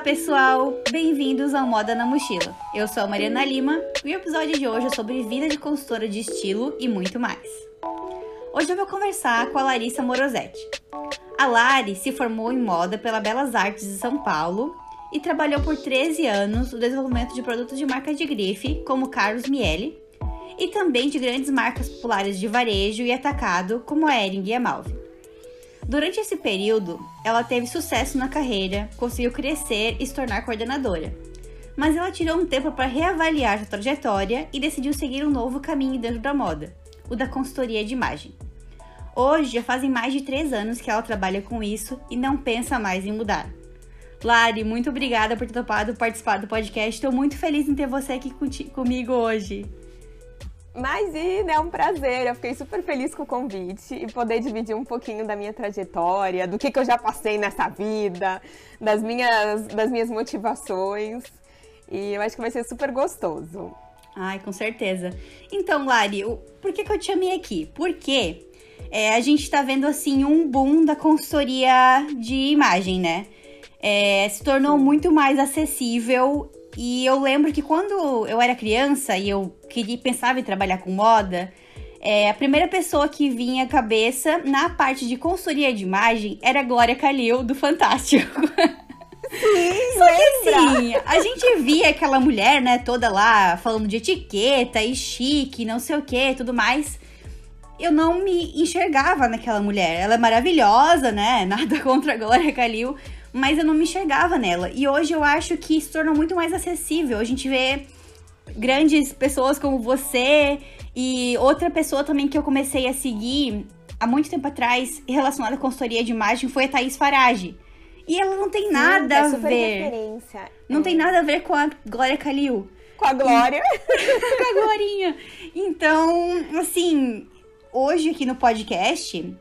Olá pessoal, bem-vindos ao Moda na Mochila. Eu sou a Mariana Lima e o episódio de hoje é sobre vida de consultora de estilo e muito mais. Hoje eu vou conversar com a Larissa Morosetti. A Lari se formou em moda pela Belas Artes de São Paulo e trabalhou por 13 anos no desenvolvimento de produtos de marca de grife, como Carlos Miele, e também de grandes marcas populares de varejo e atacado, como a Ering e a Malve. Durante esse período, ela teve sucesso na carreira, conseguiu crescer e se tornar coordenadora. Mas ela tirou um tempo para reavaliar sua trajetória e decidiu seguir um novo caminho dentro da moda, o da consultoria de imagem. Hoje, já fazem mais de 3 anos que ela trabalha com isso e não pensa mais em mudar. Lari, muito obrigada por ter topado participar do podcast. Estou muito feliz em ter você aqui comigo hoje. Imagina, é um prazer, eu fiquei super feliz com o convite e poder dividir um pouquinho da minha trajetória, do que eu já passei nessa vida, das minhas motivações, e eu acho que vai ser super gostoso. Ai, com certeza. Então, Lari, por que eu te chamei aqui? Porque a gente está vendo assim um boom da consultoria de imagem, né? Se tornou muito mais acessível. E eu lembro que quando eu era criança e eu pensava em trabalhar com moda, a primeira pessoa que vinha à cabeça na parte de consultoria de imagem era a Glória Kalil, do Fantástico. Sim, só que assim, a gente via aquela mulher, né, toda lá falando de etiqueta e chique, não sei o que, tudo mais. Eu não me enxergava naquela mulher. Ela é maravilhosa, né, nada contra a Glória Kalil, mas eu não me enxergava nela. E hoje eu acho que se tornou muito mais acessível. A gente vê grandes pessoas como você e outra pessoa também que eu comecei a seguir há muito tempo atrás relacionada à consultoria de imagem foi a Thaís Farage. E ela não tem nada a ver. Referência. Não tem nada a ver com a Glória Kalil. Com a Glória. Com a Glorinha. Então, assim, hoje aqui no podcast,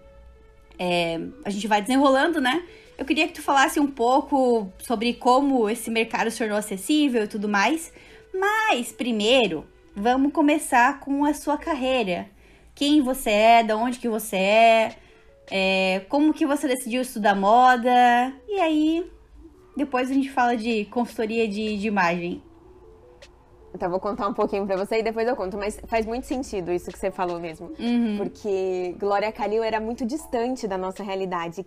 a gente vai desenrolando, né? Eu queria que tu falasse um pouco sobre como esse mercado se tornou acessível e tudo mais. Mas, primeiro, vamos começar com a sua carreira. Quem você é, de onde que você é, como que você decidiu estudar moda. E aí, depois a gente fala de consultoria de imagem. Então, vou contar um pouquinho pra você e depois eu conto. Mas faz muito sentido isso que você falou mesmo. Uhum. Porque Glória Kalil era muito distante da nossa realidade.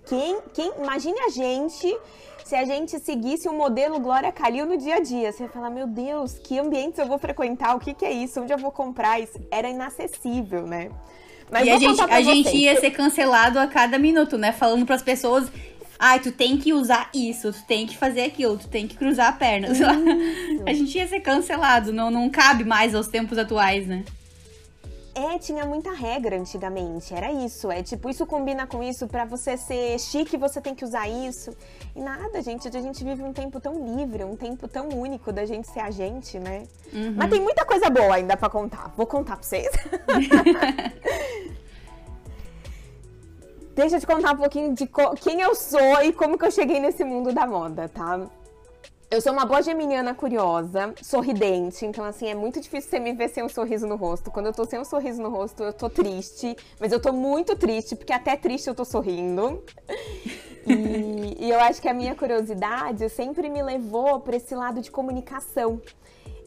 Imagine a gente, se a gente seguisse o modelo Glória Kalil no dia a dia. Você ia falar, meu Deus, que ambientes eu vou frequentar? O que é isso? Onde eu vou comprar isso? Era inacessível, né? Mas e a gente ia ser cancelado a cada minuto, né? Falando pras pessoas, ai, tu tem que usar isso, tu tem que fazer aquilo, tu tem que cruzar a perna. A gente ia ser cancelado, não cabe mais aos tempos atuais, né? Tinha muita regra antigamente, era isso. Tipo, isso combina com isso, pra você ser chique, você tem que usar isso. E nada, gente, a gente vive um tempo tão livre, um tempo tão único da gente ser a gente, né? Uhum. Mas tem muita coisa boa ainda pra contar, vou contar pra vocês. Deixa eu te contar um pouquinho de quem eu sou e como que eu cheguei nesse mundo da moda, tá? Eu sou uma boa geminiana curiosa, sorridente, então assim, é muito difícil você me ver sem um sorriso no rosto. Quando eu tô sem um sorriso no rosto, eu tô triste, mas eu tô muito triste, porque até triste eu tô sorrindo. E eu acho que a minha curiosidade sempre me levou pra esse lado de comunicação.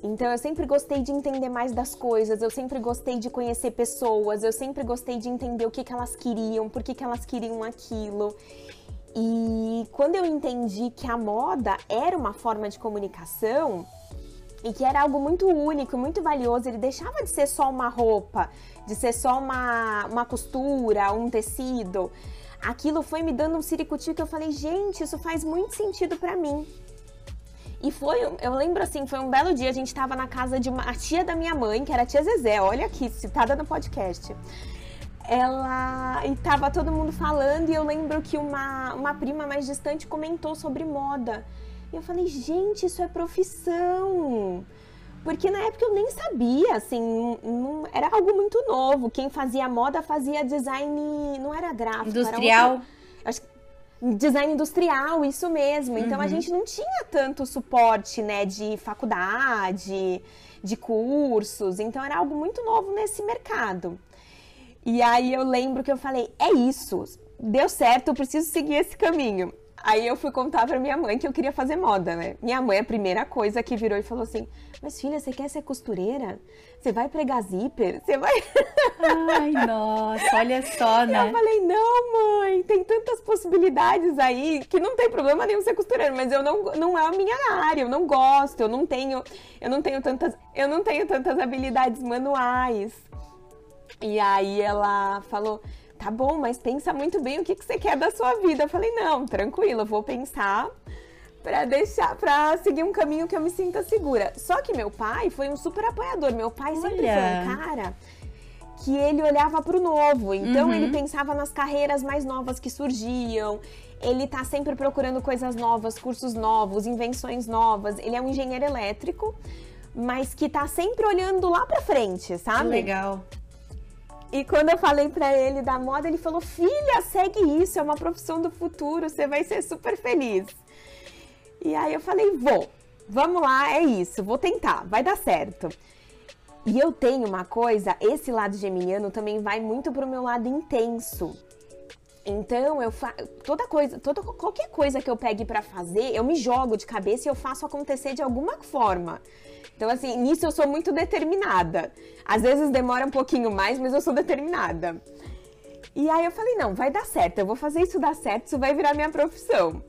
Então, eu sempre gostei de entender mais das coisas, eu sempre gostei de conhecer pessoas, eu sempre gostei de entender o que elas queriam, por que elas queriam aquilo. E quando eu entendi que a moda era uma forma de comunicação e que era algo muito único, muito valioso, ele deixava de ser só uma roupa, de ser só uma costura, um tecido. Aquilo foi me dando um ciricutico que eu falei, gente, isso faz muito sentido pra mim. E eu lembro assim, foi um belo dia, a gente tava na casa de a tia da minha mãe, que era a tia Zezé, olha aqui, citada no podcast. E tava todo mundo falando, e eu lembro que uma prima mais distante comentou sobre moda. E eu falei, gente, isso é profissão. Porque na época eu nem sabia, assim, não, era algo muito novo. Quem fazia moda fazia design, não era gráfico. Industrial. Design industrial, isso mesmo. Então, a gente não tinha tanto suporte, né, de faculdade, de cursos. Então, era algo muito novo nesse mercado. E aí, eu lembro que eu falei, é isso, deu certo, eu preciso seguir esse caminho. Aí eu fui contar pra minha mãe que eu queria fazer moda, né? Minha mãe, a primeira coisa que virou e falou assim, mas filha, você quer ser costureira? Você vai pregar zíper? Você vai... Ai, nossa, olha só, né? E eu falei, não, mãe, tem tantas possibilidades aí que não tem problema nenhum ser costureira, mas eu não é a minha área, eu não gosto, eu não tenho tantas habilidades manuais. E aí ela falou, tá bom, mas pensa muito bem o que você quer da sua vida. Eu falei, não, tranquilo, eu vou pensar pra seguir um caminho que eu me sinta segura. Só que meu pai foi um super apoiador. Meu pai sempre foi um cara que ele olhava pro novo. Então ele pensava nas carreiras mais novas que surgiam. Ele tá sempre procurando coisas novas, cursos novos, invenções novas. Ele é um engenheiro elétrico, mas que tá sempre olhando lá pra frente, sabe? Legal. E quando eu falei pra ele da moda, ele falou, filha, segue isso, é uma profissão do futuro, você vai ser super feliz. E aí eu falei, vamos lá, é isso, vou tentar, vai dar certo. E eu tenho uma coisa, esse lado geminiano também vai muito pro meu lado intenso. Então, eu qualquer coisa que eu pegue pra fazer, eu me jogo de cabeça e eu faço acontecer de alguma forma. Então, assim, nisso eu sou muito determinada. Às vezes demora um pouquinho mais, mas eu sou determinada. E aí eu falei, não, vai dar certo, eu vou fazer isso dar certo, isso vai virar minha profissão.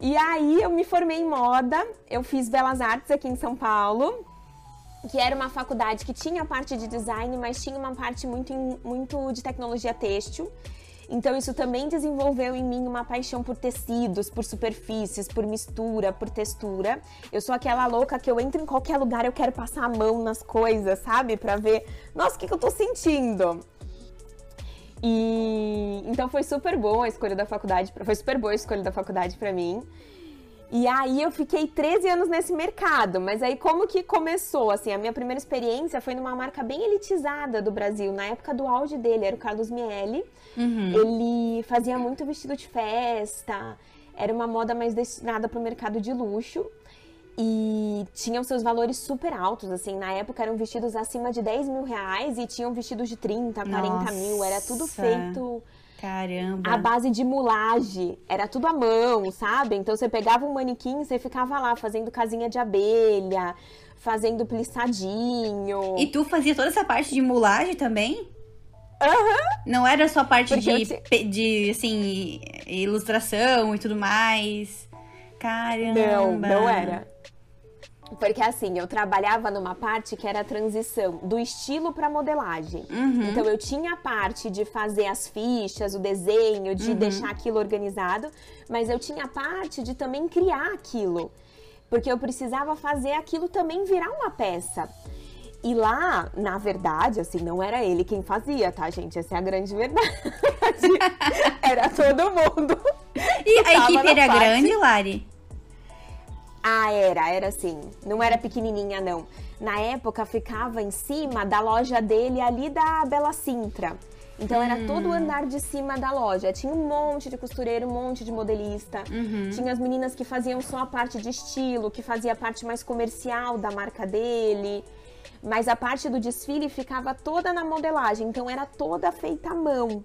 E aí eu me formei em moda, eu fiz Belas Artes aqui em São Paulo, que era uma faculdade que tinha parte de design, mas tinha uma parte muito de tecnologia têxtil. Então isso também desenvolveu em mim uma paixão por tecidos, por superfícies, por mistura, por textura. Eu sou aquela louca que eu entro em qualquer lugar, eu quero passar a mão nas coisas, sabe? Pra ver, nossa, o que eu tô sentindo? E então foi super boa a escolha da faculdade, foi super boa a escolha da faculdade pra mim. E aí eu fiquei 13 anos nesse mercado, mas aí como que começou? Assim, a minha primeira experiência foi numa marca bem elitizada do Brasil, na época do auge dele, era o Carlos Miele. Ele fazia muito vestido de festa, era uma moda mais destinada para o mercado de luxo e tinham seus valores super altos, assim, na época eram vestidos acima de 10 mil reais e tinham vestidos de 30, 40 Nossa. Mil, era tudo feito... Caramba! A base de mulagem, era tudo à mão, sabe? Então você pegava um manequim e você ficava lá fazendo casinha de abelha, fazendo plissadinho. E tu fazia toda essa parte de mulagem também? Não era só parte de, assim, ilustração e tudo mais? Caramba! Não era. Porque assim, eu trabalhava numa parte que era a transição do estilo pra modelagem. Então eu tinha a parte de fazer as fichas, o desenho, de deixar aquilo organizado, mas eu tinha a parte de também criar aquilo, porque eu precisava fazer aquilo também virar uma peça. E lá, na verdade, assim, não era ele quem fazia, tá, gente? Essa é a grande verdade. Era todo mundo. E a equipe era grande, Lari? Ah, era assim. Não era pequenininha, não. Na época, ficava em cima da loja dele, ali da Bela Sintra. Então, era todo o andar de cima da loja. Tinha um monte de costureiro, um monte de modelista. Tinha as meninas que faziam só a parte de estilo, que fazia a parte mais comercial da marca dele. Mas a parte do desfile ficava toda na modelagem. Então, era toda feita à mão.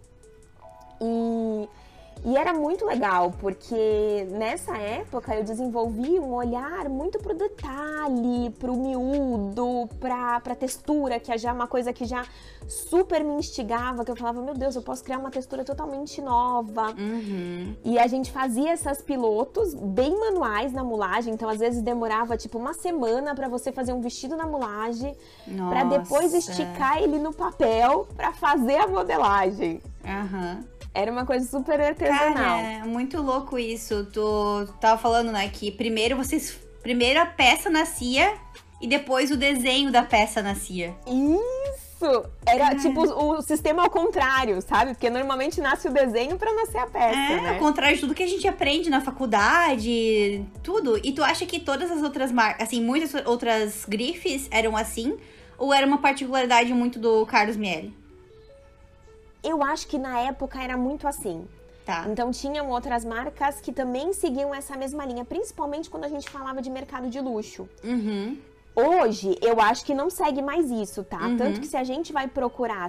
E era muito legal, porque nessa época eu desenvolvi um olhar muito pro detalhe, pro miúdo, pra textura, que já é uma coisa que já super me instigava, que eu falava, meu Deus, eu posso criar uma textura totalmente nova. E a gente fazia essas pilotos bem manuais na mulagem, então às vezes demorava tipo uma semana pra você fazer um vestido na mulagem, pra depois esticar ele no papel pra fazer a modelagem. Era uma coisa super artesanal. Cara, muito louco isso. Tu tava falando, né, que primeiro a peça nascia e depois o desenho da peça nascia. Isso! Era tipo o sistema ao contrário, sabe? Porque normalmente nasce o desenho pra nascer a peça, né? Ao contrário de tudo que a gente aprende na faculdade, tudo. E tu acha que todas as outras marcas, assim, muitas outras grifes eram assim? Ou era uma particularidade muito do Carlos Miele? Eu acho que na época era muito assim. Tá. Então tinham outras marcas que também seguiam essa mesma linha, principalmente quando a gente falava de mercado de luxo. Hoje, eu acho que não segue mais isso, tá? Uhum. Tanto que se a gente vai procurar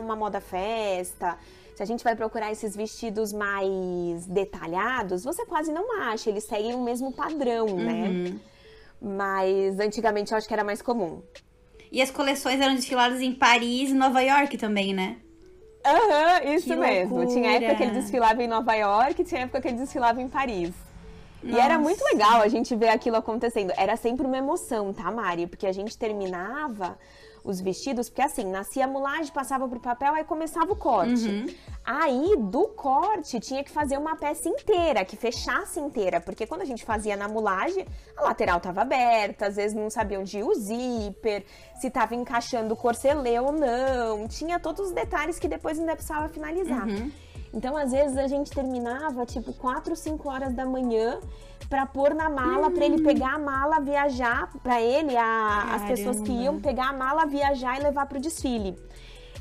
uma moda festa, se a gente vai procurar esses vestidos mais detalhados, você quase não acha, eles seguem o mesmo padrão, uhum, né? Mas antigamente eu acho que era mais comum. E as coleções eram desfiladas em Paris e Nova York também, né? Aham, uhum, isso que mesmo. Loucura. Tinha época que ele desfilava em Nova York, tinha época que ele desfilava em Paris. Nossa. E era muito legal a gente ver aquilo acontecendo. Era sempre uma emoção, tá, Mari? Porque a gente terminava os vestidos, porque assim, nascia a mulagem, passava pro papel, aí começava o corte. Uhum. Aí, do corte, tinha que fazer uma peça inteira, que fechasse inteira. Porque quando a gente fazia na mulagem, a lateral tava aberta, às vezes não sabia onde ia o zíper, se tava encaixando o corselet ou não. Tinha todos os detalhes que depois ainda precisava finalizar. Uhum. Então, às vezes, a gente terminava, tipo, 4, 5 horas da manhã pra pôr na mala, pra ele pegar a mala, viajar, pra ele, as pessoas que iam pegar a mala, viajar e levar pro desfile.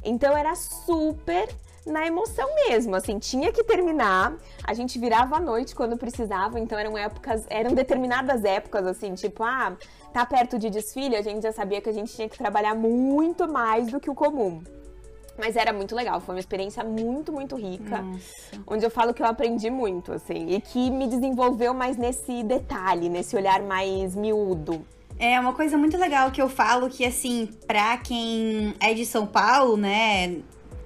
Então, era super na emoção mesmo, assim, tinha que terminar, a gente virava à noite quando precisava, então eram determinadas épocas, assim, tipo, tá perto de desfile, a gente já sabia que a gente tinha que trabalhar muito mais do que o comum. Mas era muito legal, foi uma experiência muito, muito rica. Nossa. Onde eu falo que eu aprendi muito, assim. E que me desenvolveu mais nesse detalhe, nesse olhar mais miúdo. É uma coisa muito legal que eu falo que, assim, pra quem é de São Paulo, né,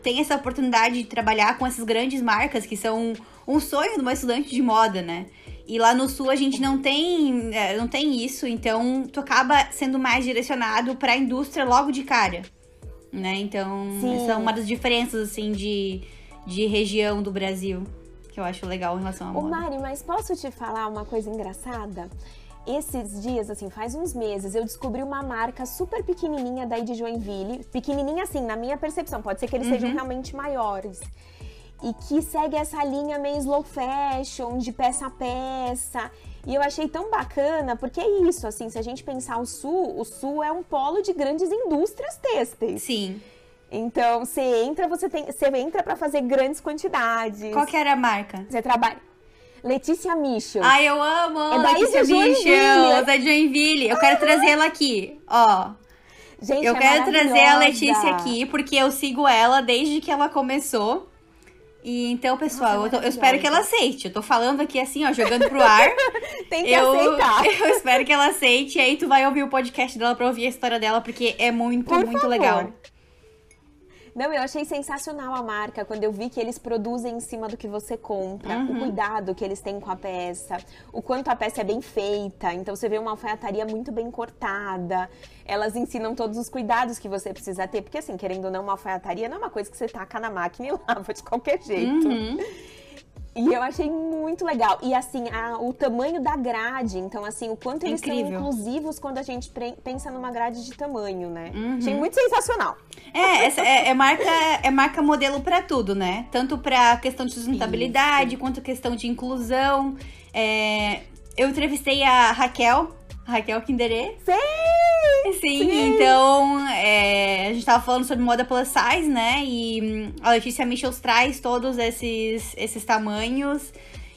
tem essa oportunidade de trabalhar com essas grandes marcas que são um sonho de uma estudante de moda, né? E lá no Sul a gente não tem isso, então tu acaba sendo mais direcionado pra indústria logo de cara. Né? Então, sim, essa é uma das diferenças, assim, de região do Brasil, que eu acho legal em relação à moda. Ô, Mari, mas posso te falar uma coisa engraçada? Esses dias, assim, faz uns meses, eu descobri uma marca super pequenininha daí de Joinville. Pequenininha, assim, na minha percepção. Pode ser que eles sejam realmente maiores. E que segue essa linha meio slow fashion, de peça a peça. E eu achei tão bacana, porque é isso, assim, se a gente pensar o Sul é um polo de grandes indústrias têxteis. Sim. Então, você entra pra fazer grandes quantidades. Qual que era a marca? Você trabalha... Letícia Michel. Ai, eu amo! É daí Letícia Michel, da Joinville. Eu quero trazer ela aqui, ó. Gente, eu quero trazer a Letícia aqui, porque eu sigo ela desde que ela começou. E então, pessoal, nossa, eu espero que ela aceite. Eu tô falando aqui assim, ó, jogando pro ar. Tem que aceitar. Eu espero que ela aceite. E aí tu vai ouvir o podcast dela pra ouvir a história dela, porque é muito, por muito favor, legal. Não, eu achei sensacional a marca, quando eu vi que eles produzem em cima do que você compra, o cuidado que eles têm com a peça, o quanto a peça é bem feita, então você vê uma alfaiataria muito bem cortada, elas ensinam todos os cuidados que você precisa ter, porque assim, querendo ou não, uma alfaiataria não é uma coisa que você taca na máquina e lava de qualquer jeito. Uhum. E eu achei muito legal. E assim, o tamanho da grade. Então assim, o quanto eles são inclusivos quando a gente pensa numa grade de tamanho, né? Uhum. Achei muito sensacional. É marca modelo pra tudo, né? Tanto pra questão de sustentabilidade, quanto questão de inclusão. Eu entrevistei a Raquel Quinderé. Sim. Então a gente tava falando sobre moda plus size, né, e a Letícia Michel traz todos esses tamanhos,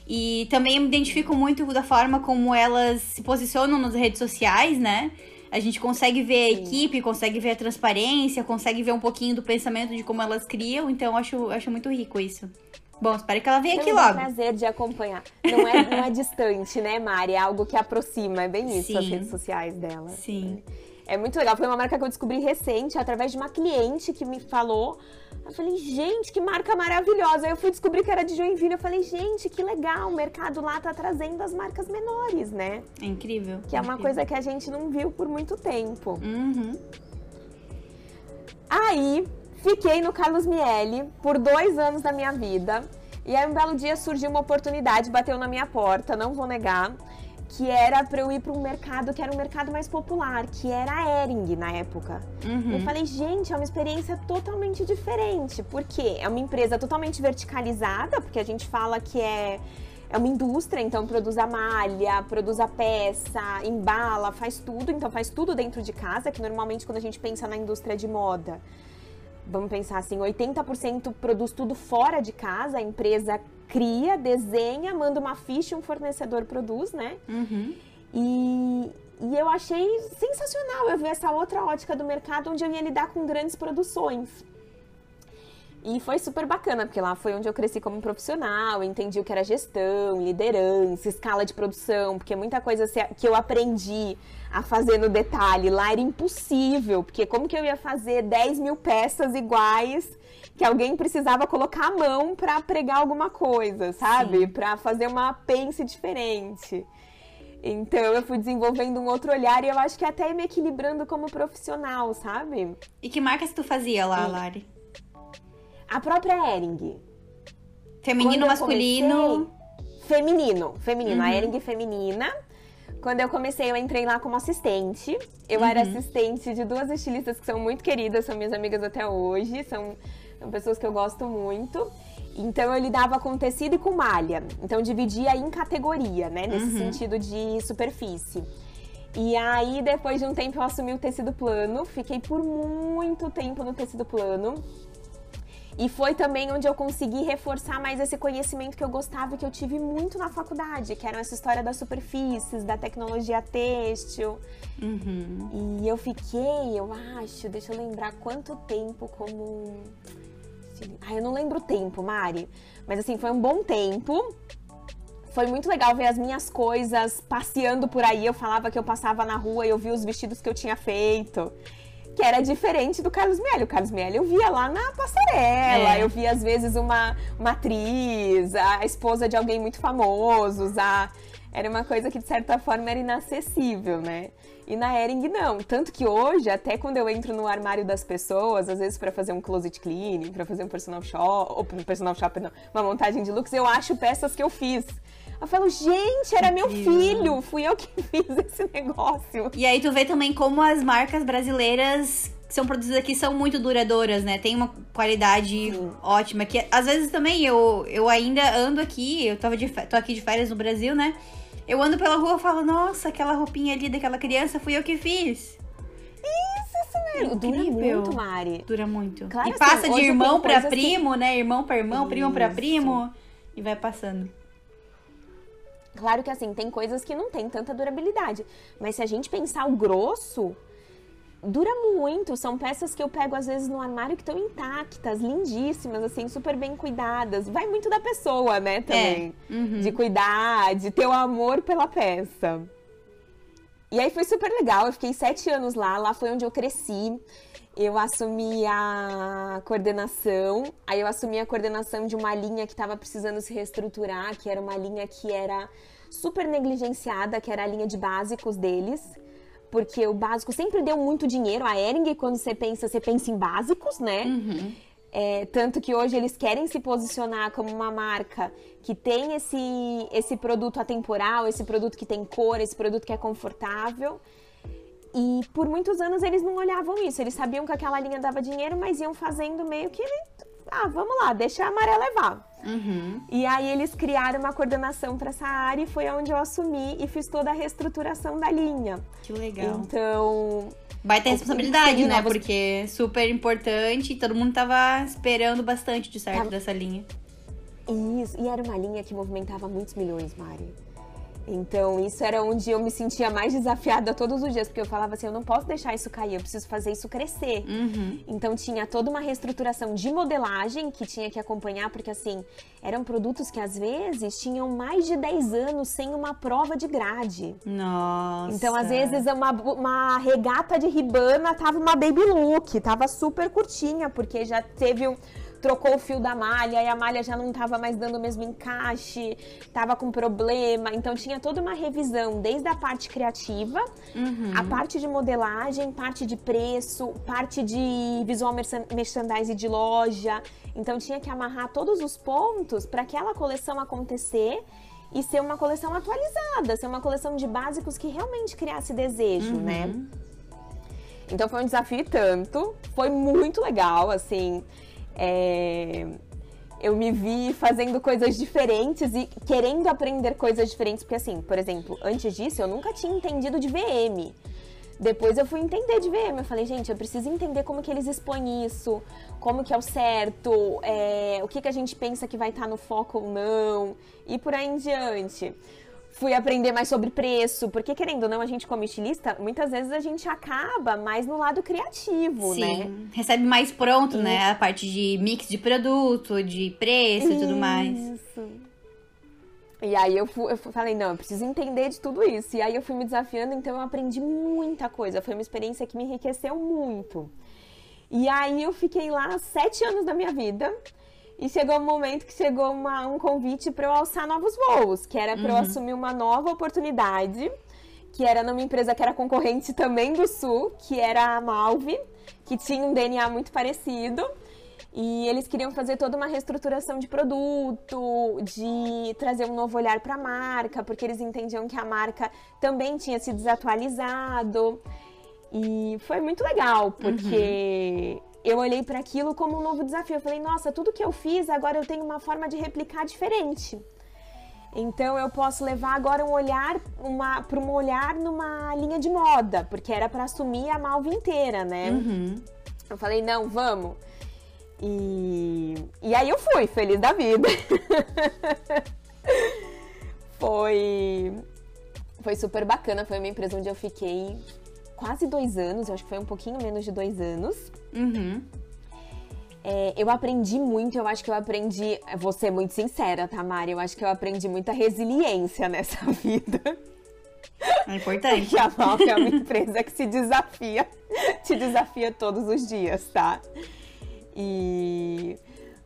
e também me identifico muito da forma como elas se posicionam nas redes sociais, né, a gente consegue ver a equipe, consegue ver a transparência, consegue ver um pouquinho do pensamento de como elas criam, então acho muito rico isso. Bom, espero que ela venha aqui logo. É um prazer de acompanhar. Não é distante, né, Mari? É algo que aproxima, é bem isso, as redes sociais dela. Sim. É muito legal. Foi uma marca que eu descobri recente, através de uma cliente que me falou. Eu falei, gente, que marca maravilhosa. Aí eu fui descobrir que era de Joinville. Eu falei, gente, que legal. O mercado lá tá trazendo as marcas menores, né? É incrível. Que é uma coisa que a gente não viu por muito tempo. Uhum. Aí... fiquei no Carlos Miele por 2 anos da minha vida, e aí um belo dia surgiu uma oportunidade, bateu na minha porta, não vou negar, que era pra eu ir pra um mercado que era um mercado mais popular, que era a Ering na época. Uhum. Eu falei, gente, é uma experiência totalmente diferente, porque é uma empresa totalmente verticalizada, porque a gente fala que é uma indústria, então produz a malha, produz a peça, embala, faz tudo, então faz tudo dentro de casa, que normalmente quando a gente pensa na indústria de moda, vamos pensar assim, 80% produz tudo fora de casa, a empresa cria, desenha, manda uma ficha, um fornecedor produz, né? Uhum. E, E eu achei sensacional, eu vi essa outra ótica do mercado onde eu ia lidar com grandes produções. E foi super bacana, porque lá foi onde eu cresci como profissional, entendi o que era gestão, liderança, escala de produção, porque muita coisa que eu aprendi a fazer no detalhe lá era impossível, porque como que eu ia fazer 10 mil peças iguais que alguém precisava colocar a mão para pregar alguma coisa, sabe? Para fazer uma pence diferente. Então, eu fui desenvolvendo um outro olhar e eu acho que até me equilibrando como profissional, sabe? E que marcas tu fazia lá, Lari? A própria Ering. Feminino, masculino? Feminino. Uhum. A Ering feminina. Quando eu comecei, eu entrei lá como assistente. Eu era assistente de duas estilistas que são muito queridas, são minhas amigas até hoje, são pessoas que eu gosto muito. Então, eu lidava com tecido e com malha. Então, dividia em categoria, né? Nesse sentido de superfície. E aí, depois de um tempo, eu assumi o tecido plano. Fiquei por muito tempo no tecido plano. E foi também onde eu consegui reforçar mais esse conhecimento que eu gostava e que eu tive muito na faculdade, que era essa história das superfícies, da tecnologia têxtil. E eu fiquei, eu acho, deixa eu lembrar quanto tempo como... eu não lembro o tempo, Mari, mas assim, foi um bom tempo. Foi muito legal ver as minhas coisas passeando por aí. Eu falava que eu passava na rua e eu via os vestidos que eu tinha feito. Que era diferente do Carlos Miele. O Carlos Miele eu via lá na passarela, eu via às vezes uma atriz, a esposa de alguém muito famoso usar. Era uma coisa que de certa forma era inacessível, né? E na Ering não, tanto que hoje, até quando eu entro no armário das pessoas, às vezes para fazer um closet cleaning, para fazer um personal shop, ou personal shop não, uma montagem de looks, eu acho peças que eu fiz. Eu falo, gente, era meu filho, fui eu que fiz esse negócio. E aí tu vê também como as marcas brasileiras que são produzidas aqui são muito duradouras, né? Tem uma qualidade ótima, que às vezes também eu ainda ando aqui, eu tô aqui de férias no Brasil, né? Eu ando pela rua e falo, nossa, aquela roupinha ali daquela criança, fui eu que fiz. Isso mesmo. Dura muito, Mari. Dura muito. Claro, e passa assim, de irmão pra primo, que... né? Irmão pra irmão, primo pra primo, e vai passando. Claro que assim, tem coisas que não tem tanta durabilidade, mas se a gente pensar o grosso, dura muito. São peças que eu pego às vezes no armário que estão intactas, lindíssimas, assim, super bem cuidadas. Vai muito da pessoa, né, também, de cuidar, de ter o amor pela peça. E aí foi super legal, eu fiquei 7 anos lá foi onde eu cresci. Eu assumi a coordenação, aí eu assumi a coordenação de uma linha que estava precisando se reestruturar, que era uma linha que era super negligenciada, que era a linha de básicos deles, porque o básico sempre deu muito dinheiro. A Ering, quando você pensa em básicos, né? Tanto que hoje eles querem se posicionar como uma marca que tem esse produto atemporal, esse produto que tem cor, esse produto que é confortável. E por muitos anos eles não olhavam isso, eles sabiam que aquela linha dava dinheiro, mas iam fazendo meio que, vamos lá, deixa a maré levar. E aí eles criaram uma coordenação para essa área e foi onde eu assumi e fiz toda a reestruturação da linha. Que legal. Então... vai ter responsabilidade, sim, né? Porque super importante e todo mundo tava esperando bastante de certo dessa linha. Isso, e era uma linha que movimentava muitos milhões, Mari. Então, isso era onde eu me sentia mais desafiada todos os dias, porque eu falava assim, eu não posso deixar isso cair, eu preciso fazer isso crescer. Então, tinha toda uma reestruturação de modelagem que tinha que acompanhar, porque assim, eram produtos que às vezes tinham mais de 10 anos sem uma prova de grade. Nossa! Então, às vezes, uma regata de ribana tava uma baby look, tava super curtinha, porque já teve trocou o fio da malha e a malha já não tava mais dando o mesmo encaixe, tava com problema, então tinha toda uma revisão, desde a parte criativa, a parte de modelagem, parte de preço, parte de visual merchandising de loja, então tinha que amarrar todos os pontos para aquela coleção acontecer e ser uma coleção atualizada, ser uma coleção de básicos que realmente criasse desejo, né? Então foi um desafio e tanto, foi muito legal, assim... eu me vi fazendo coisas diferentes e querendo aprender coisas diferentes, porque assim, por exemplo, antes disso eu nunca tinha entendido de VM. Depois eu fui entender de VM, eu falei, gente, eu preciso entender como que eles expõem isso, como que é o certo, o que a gente pensa que vai estar no foco ou não, e por aí em diante. Fui aprender mais sobre preço, porque querendo ou não, a gente como estilista, muitas vezes a gente acaba mais no lado criativo, sim, né? Recebe mais pronto, isso, né? A parte de mix de produto, de preço, isso, e tudo mais. Isso. E aí eu falei, não, eu preciso entender de tudo isso. E aí eu fui me desafiando, então eu aprendi muita coisa. Foi uma experiência que me enriqueceu muito. E aí eu fiquei lá 7 anos da minha vida. E chegou um momento que chegou um convite para eu alçar novos voos. Que era para eu assumir uma nova oportunidade. Que era numa empresa que era concorrente também do Sul. Que era a Malve. Que tinha um DNA muito parecido. E eles queriam fazer toda uma reestruturação de produto, de trazer um novo olhar para a marca, porque eles entendiam que a marca também tinha se desatualizado. E foi muito legal, porque eu olhei para aquilo como um novo desafio. Eu falei, nossa, tudo que eu fiz, agora eu tenho uma forma de replicar diferente. Então eu posso levar agora um olhar para um olhar numa linha de moda, porque era para assumir a Malve inteira, né? Eu falei, não, vamos. E aí eu fui, feliz da vida. Foi super bacana, foi uma empresa onde eu fiquei quase 2 anos, eu acho que foi um pouquinho menos de 2 anos. Eu aprendi muito, eu acho que eu aprendi, vou ser muito sincera, tá, Mari? Eu acho que eu aprendi muita resiliência nessa vida. É importante. Porque a Malve é uma empresa que se desafia, te desafia todos os dias, tá?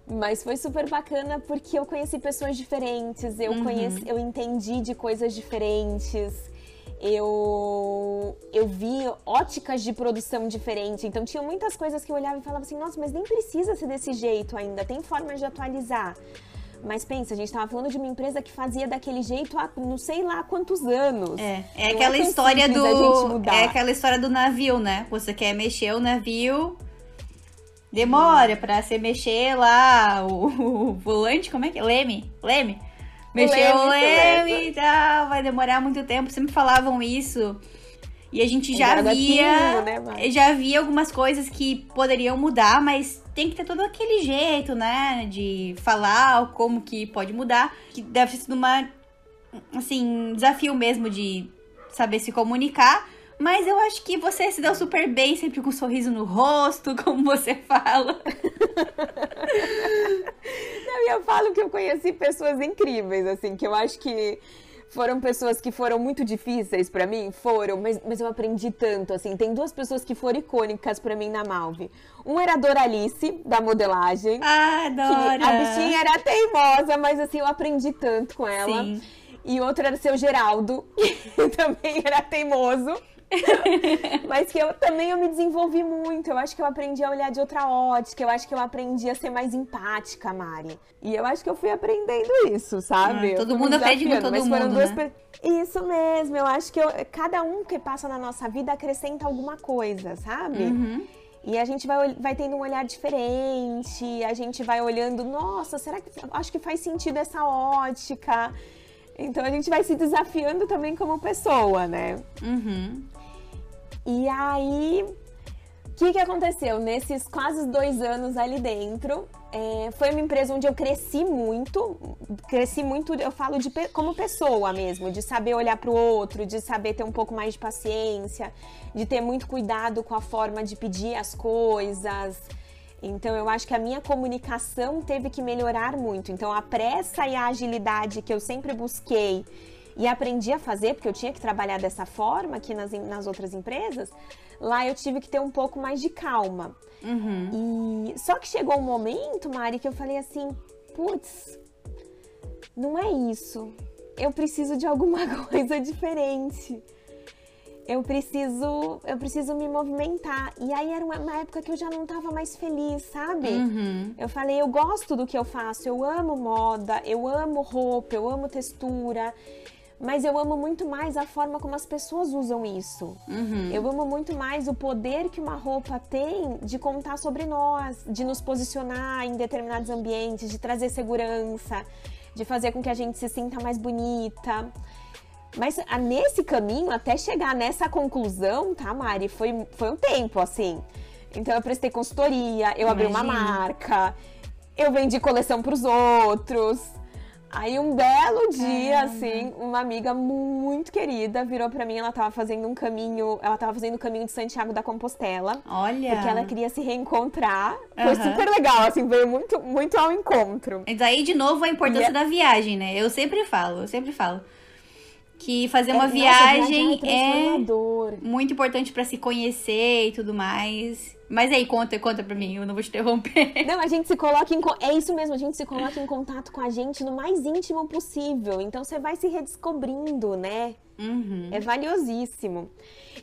Mas foi super bacana porque eu conheci pessoas diferentes, eu entendi de coisas diferentes, eu vi óticas de produção diferente. Então tinha muitas coisas que eu olhava e falava assim, nossa, mas nem precisa ser desse jeito ainda, tem formas de atualizar. Mas pensa, a gente tava falando de uma empresa que fazia daquele jeito há não sei lá quantos anos. É aquela história do navio, né? Você quer mexer o navio... Demora pra você mexer lá o volante, como é que é? Leme. Mexer o leme e tal, vai demorar muito tempo. Sempre falavam isso. E a gente já via algumas coisas que poderiam mudar, mas tem que ter todo aquele jeito, né? De falar como que pode mudar. Que deve ter sido um desafio mesmo de saber se comunicar. Mas eu acho que você se deu super bem, sempre com um sorriso no rosto, como você fala. Não, eu falo que eu conheci pessoas incríveis, assim, que eu acho que foram pessoas que foram muito difíceis pra mim, mas eu aprendi tanto, assim. Tem 2 pessoas que foram icônicas pra mim na Malve. Um era a Doralice, da modelagem. Ah, Dora! A bichinha era teimosa, mas assim, eu aprendi tanto com ela. Sim. E outro era o seu Geraldo, que também era teimoso. Mas que eu me desenvolvi muito. Eu acho que eu aprendi a olhar de outra ótica. Eu acho que eu aprendi a ser mais empática, Mari. E eu acho que eu fui aprendendo isso, sabe? Todo mundo aprende com todo mundo, né? Isso mesmo. Eu acho que cada um que passa na nossa vida acrescenta alguma coisa, sabe? E a gente vai tendo um olhar diferente. A gente vai olhando, nossa, será que... Acho que faz sentido essa ótica. Então a gente vai se desafiando também como pessoa, né? E aí, o que aconteceu? Nesses quase 2 anos ali dentro, foi uma empresa onde eu cresci muito, eu falo como pessoa mesmo, de saber olhar para o outro, de saber ter um pouco mais de paciência, de ter muito cuidado com a forma de pedir as coisas. Então, eu acho que a minha comunicação teve que melhorar muito. Então, a pressa e a agilidade que eu sempre busquei e aprendi a fazer, porque eu tinha que trabalhar dessa forma aqui nas outras empresas, lá eu tive que ter um pouco mais de calma. E só que chegou um momento, Mari, que eu falei assim, putz, não é isso. Eu preciso de alguma coisa diferente. Eu preciso me movimentar. E aí era uma época que eu já não estava mais feliz, sabe? Eu falei, eu gosto do que eu faço, eu amo moda, eu amo roupa, eu amo textura, mas eu amo muito mais a forma como as pessoas usam isso. Eu amo muito mais o poder que uma roupa tem de contar sobre nós, de nos posicionar em determinados ambientes, de trazer segurança, de fazer com que a gente se sinta mais bonita. Mas nesse caminho, até chegar nessa conclusão, tá, Mari? Foi um tempo, assim. Então, eu prestei consultoria, eu abri uma marca, eu vendi coleção pros outros. Aí um belo dia, assim, uma amiga muito querida virou pra mim, ela tava fazendo o caminho de Santiago da Compostela. Olha! Porque ela queria se reencontrar. Foi super legal, assim, veio muito, muito ao encontro. E daí, de novo, a importância da viagem, né? Eu sempre falo. Que fazer uma viagem é muito importante pra se conhecer e tudo mais. Mas aí, conta pra mim, eu não vou te interromper. Não, a gente se coloca em... É isso mesmo, a gente se coloca em contato com a gente no mais íntimo possível. Então, você vai se redescobrindo, né? Uhum. É valiosíssimo.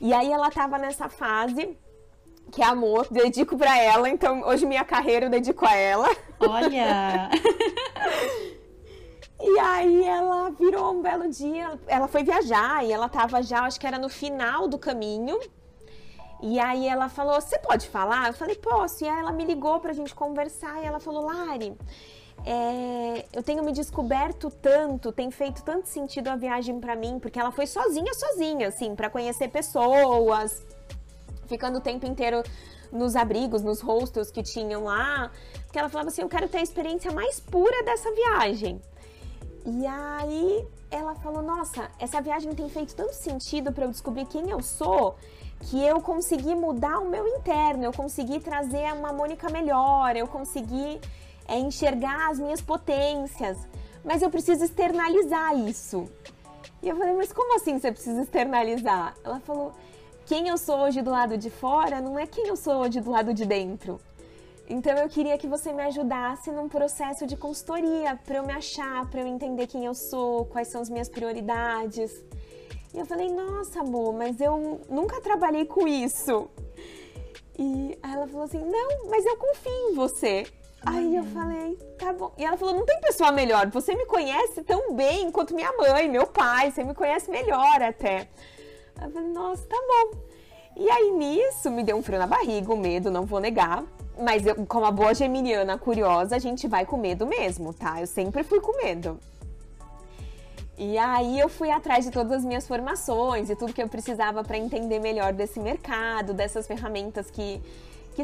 E aí, ela tava nessa fase, que é amor, dedico pra ela. Então, hoje minha carreira eu dedico a ela. Olha! E aí ela virou um belo dia, ela foi viajar e ela tava já, acho que era no final do caminho. E aí ela falou, você pode falar? Eu falei, posso. E aí ela me ligou pra gente conversar e ela falou, Lari, eu tenho me descoberto tanto, tem feito tanto sentido a viagem pra mim, porque ela foi sozinha, assim, pra conhecer pessoas, ficando o tempo inteiro nos abrigos, nos hostels que tinham lá. Porque ela falava assim, eu quero ter a experiência mais pura dessa viagem. E aí ela falou, nossa, essa viagem tem feito tanto sentido para eu descobrir quem eu sou, que eu consegui mudar o meu interno, eu consegui trazer uma Mônica melhor, eu consegui enxergar as minhas potências, mas eu preciso externalizar isso. E eu falei, mas como assim você precisa externalizar? Ela falou, quem eu sou hoje do lado de fora não é quem eu sou hoje do lado de dentro. Então, eu queria que você me ajudasse num processo de consultoria, para eu me achar, para eu entender quem eu sou, quais são as minhas prioridades. E eu falei, nossa, amor, mas eu nunca trabalhei com isso. E aí ela falou assim, não, mas eu confio em você. Aí eu falei, tá bom. E ela falou, não tem pessoa melhor, você me conhece tão bem quanto minha mãe, meu pai, você me conhece melhor até. Aí eu falei, nossa, tá bom. E aí, nisso, me deu um frio na barriga, um medo, não vou negar. Mas eu, como a boa geminiana curiosa, a gente vai com medo mesmo, tá? Eu sempre fui com medo. E aí eu fui atrás de todas as minhas formações e tudo que eu precisava para entender melhor desse mercado, dessas ferramentas que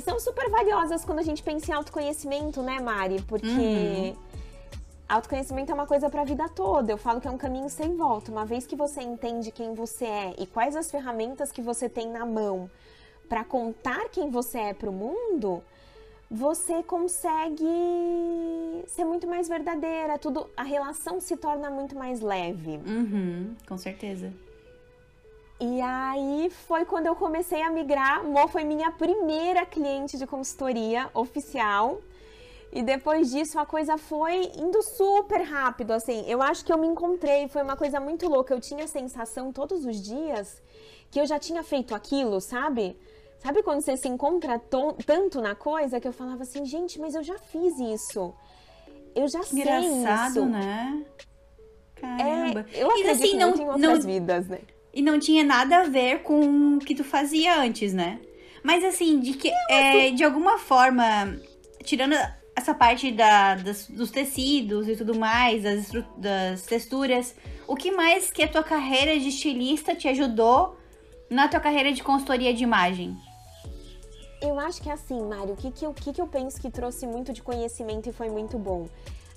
são super valiosas quando a gente pensa em autoconhecimento, né, Mari? Porque autoconhecimento é uma coisa para a vida toda. Eu falo que é um caminho sem volta. Uma vez que você entende quem você é e quais as ferramentas que você tem na mão para contar quem você é para o mundo, você consegue ser muito mais verdadeira, tudo, a relação se torna muito mais leve. Uhum, com certeza. E aí foi quando eu comecei a migrar. Mo foi minha primeira cliente de consultoria oficial. E depois disso a coisa foi indo super rápido, assim. Eu acho que eu me encontrei, foi uma coisa muito louca. Eu tinha a sensação todos os dias que eu já tinha feito aquilo, sabe? Sabe quando você se encontra tanto na coisa que eu falava assim, gente, mas eu já fiz isso. Eu já sei isso. Engraçado, né? Caramba. Eu acredito assim, muito em outras vidas, né? E não tinha nada a ver com o que tu fazia antes, né? Mas assim, de alguma forma, tirando essa parte dos tecidos e tudo mais, das texturas, o que mais que a tua carreira de estilista te ajudou na tua carreira de consultoria de imagem? Eu acho que é assim, Mário, o que eu penso que trouxe muito de conhecimento e foi muito bom?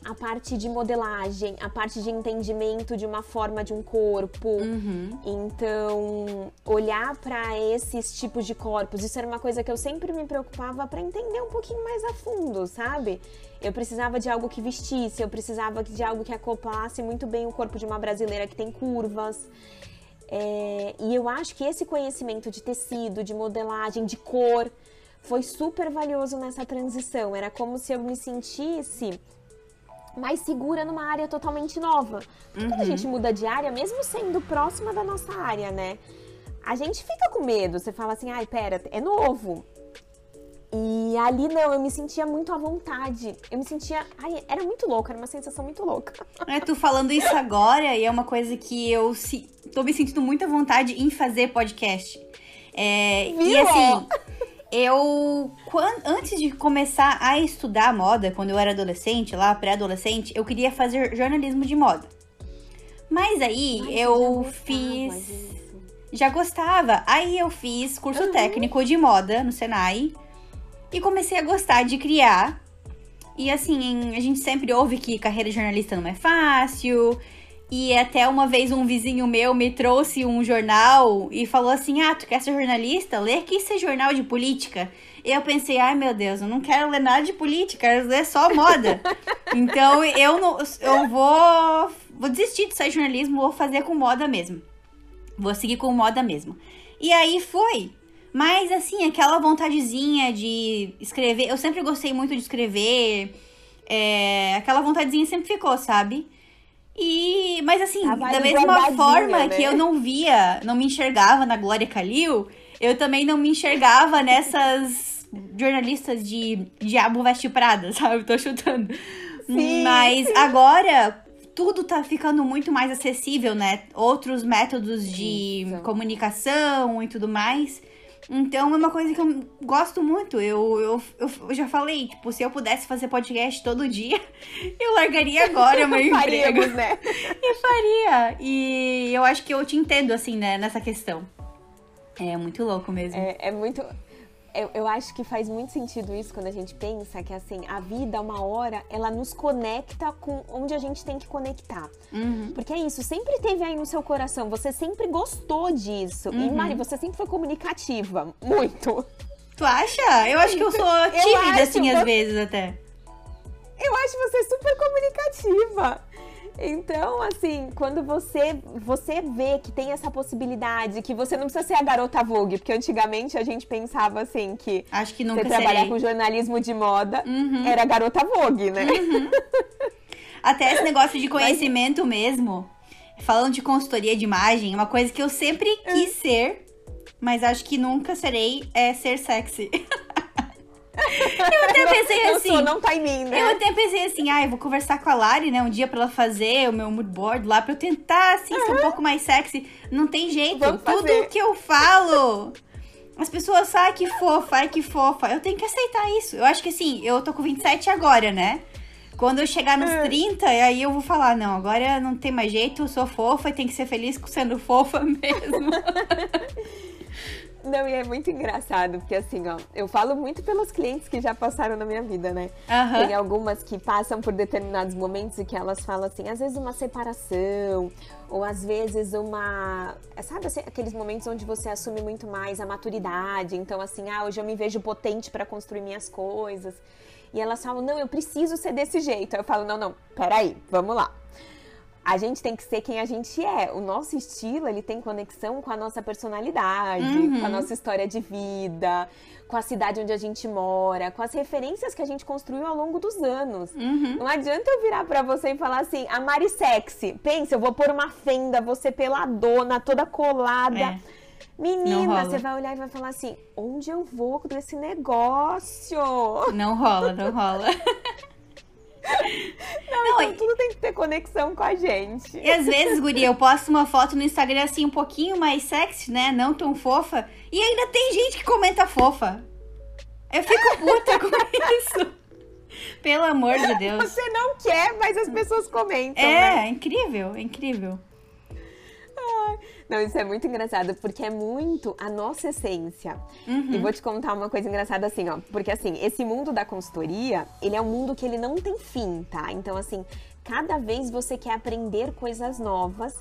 A parte de modelagem, a parte de entendimento de uma forma de um corpo. Uhum. Então, olhar para esses tipos de corpos, isso era uma coisa que eu sempre me preocupava para entender um pouquinho mais a fundo, sabe? Eu precisava de algo que vestisse, eu precisava de algo que acoplasse muito bem o corpo de uma brasileira que tem curvas. E eu acho que esse conhecimento de tecido, de modelagem, de cor, foi super valioso nessa transição. Era como se eu me sentisse mais segura numa área totalmente nova. Porque quando a gente muda de área, mesmo sendo próxima da nossa área, né? A gente fica com medo, você fala assim, ai, pera, é novo. E ali não, eu me sentia muito à vontade, era muito louca, era uma sensação muito louca. Tu falando isso agora, e é uma coisa que eu tô me sentindo muito à vontade em fazer podcast. E assim, antes de começar a estudar moda, quando eu era adolescente, lá pré-adolescente, eu queria fazer jornalismo de moda. Mas aí já gostava, aí eu fiz curso técnico de moda no Senai. E comecei a gostar de criar. E assim, a gente sempre ouve que carreira de jornalista não é fácil. E até uma vez um vizinho meu me trouxe um jornal e falou assim, ah, tu quer ser jornalista? Lê aqui esse jornal de política. E eu pensei, ai meu Deus, eu não quero ler nada de política, eu quero ler só moda. Então eu vou desistir de sair de jornalismo, vou fazer com moda mesmo. Vou seguir com moda mesmo. E aí foi. Mas assim, aquela vontadezinha de escrever, eu sempre gostei muito de escrever, aquela vontadezinha sempre ficou, sabe? E, mas assim, da mesma forma, né? Que eu não via, não me enxergava na Glória Kalil, eu também não me enxergava nessas jornalistas de Diabo Veste Prada, sabe? Eu tô chutando. Sim. Mas agora, tudo tá ficando muito mais acessível, né? Outros métodos de comunicação e tudo mais. Então, é uma coisa que eu gosto muito. Eu já falei, tipo, se eu pudesse fazer podcast todo dia, eu largaria agora meu emprego. Faríamos, né? E faria. E eu acho que eu te entendo, assim, né, nessa questão. É muito louco mesmo. É muito... Eu acho que faz muito sentido isso quando a gente pensa que, assim, a vida, uma hora, ela nos conecta com onde a gente tem que conectar. Uhum. Porque é isso, sempre teve aí no seu coração, você sempre gostou disso. Uhum. E, Mari, você sempre foi comunicativa, muito. Tu acha? Eu acho que eu sou tímida, às vezes, até. Eu acho você super comunicativa. Então, assim, quando você vê que tem essa possibilidade, que você não precisa ser a garota Vogue, porque antigamente a gente pensava, assim, que acho que nunca você trabalhar com jornalismo de moda era a garota Vogue, né? Uhum. Até esse negócio de conhecimento mesmo, falando de consultoria de imagem, uma coisa que eu sempre quis ser, mas acho que nunca serei, é ser sexy. Eu até pensei assim, não tá em mim, né? Eu até pensei assim, eu vou conversar com a Lari, né, um dia pra ela fazer o meu mood board lá, pra eu tentar, assim, ser um pouco mais sexy. Não tem jeito, tudo que eu falo, as pessoas falam, ai que fofa, eu tenho que aceitar isso. Eu acho que assim, eu tô com 27 agora, né? Quando eu chegar nos 30, aí eu vou falar, não, agora não tem mais jeito, eu sou fofa e tem que ser feliz sendo fofa mesmo. Não, e é muito engraçado, porque assim, ó, eu falo muito pelos clientes que já passaram na minha vida, né? Uhum. Tem algumas que passam por determinados momentos e que elas falam assim, às vezes uma separação, ou às vezes uma... Sabe, assim, aqueles momentos onde você assume muito mais a maturidade, então assim, hoje eu me vejo potente pra construir minhas coisas. E elas falam, não, eu preciso ser desse jeito. Aí eu falo, não, peraí, vamos lá. A gente tem que ser quem a gente é. O nosso estilo, ele tem conexão com a nossa personalidade, com a nossa história de vida, com a cidade onde a gente mora, com as referências que a gente construiu ao longo dos anos. Uhum. Não adianta eu virar pra você e falar assim, a Mari sexy, pensa, eu vou pôr uma fenda, você peladona, toda colada. Menina, você vai olhar e vai falar assim, onde eu vou com esse negócio? Não rola. Não, então tudo tem que ter conexão com a gente. E às vezes, guria, eu posto uma foto no Instagram assim, um pouquinho mais sexy, né? Não tão fofa. E ainda tem gente que comenta fofa. Eu fico puta com isso. Pelo amor de Deus. Você não quer, mas as pessoas comentam, né? É incrível. Não, isso é muito engraçado, porque é muito a nossa essência. E vou te contar uma coisa engraçada assim, ó. Porque assim, esse mundo da consultoria, ele é um mundo que ele não tem fim, tá? Então assim, cada vez você quer aprender coisas novas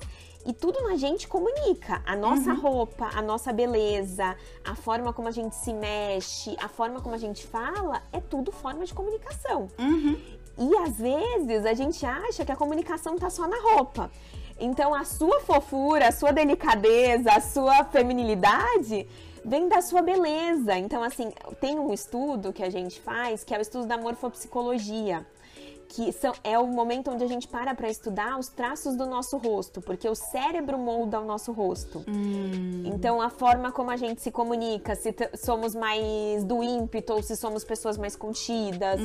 e tudo na gente comunica. A nossa roupa, a nossa beleza, a forma como a gente se mexe, a forma como a gente fala, é tudo forma de comunicação. E às vezes a gente acha que a comunicação tá só na roupa. Então, a sua fofura, a sua delicadeza, a sua feminilidade vem da sua beleza. Então, assim, tem um estudo que a gente faz, que é o estudo da morfopsicologia, que é o momento onde a gente para estudar os traços do nosso rosto, porque o cérebro molda o nosso rosto. Então, a forma como a gente se comunica, se somos mais do ímpeto, ou se somos pessoas mais contidas,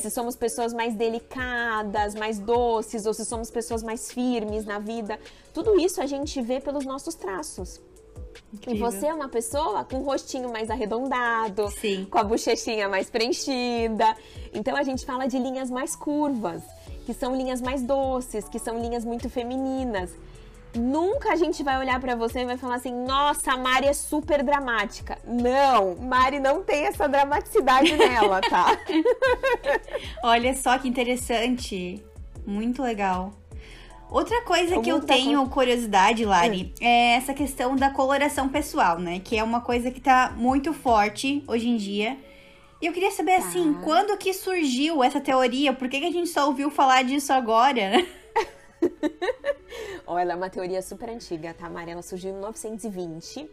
se somos pessoas mais delicadas, mais doces, ou se somos pessoas mais firmes na vida, tudo isso a gente vê pelos nossos traços. Incrível. E você é uma pessoa com o rostinho mais arredondado, com a bochechinha mais preenchida. Então a gente fala de linhas mais curvas, que são linhas mais doces, que são linhas muito femininas. Nunca a gente vai olhar pra você e vai falar assim, nossa, a Mari é super dramática. Não, Mari não tem essa dramaticidade nela, tá? Olha só que interessante. Muito legal. Outra coisa que eu tenho curiosidade, Lari, é essa questão da coloração pessoal, né? Que é uma coisa que tá muito forte hoje em dia. E eu queria saber, assim, quando que surgiu essa teoria? Por que a gente só ouviu falar disso agora? Olha, é uma teoria super antiga, tá, Mari? Ela surgiu em 1920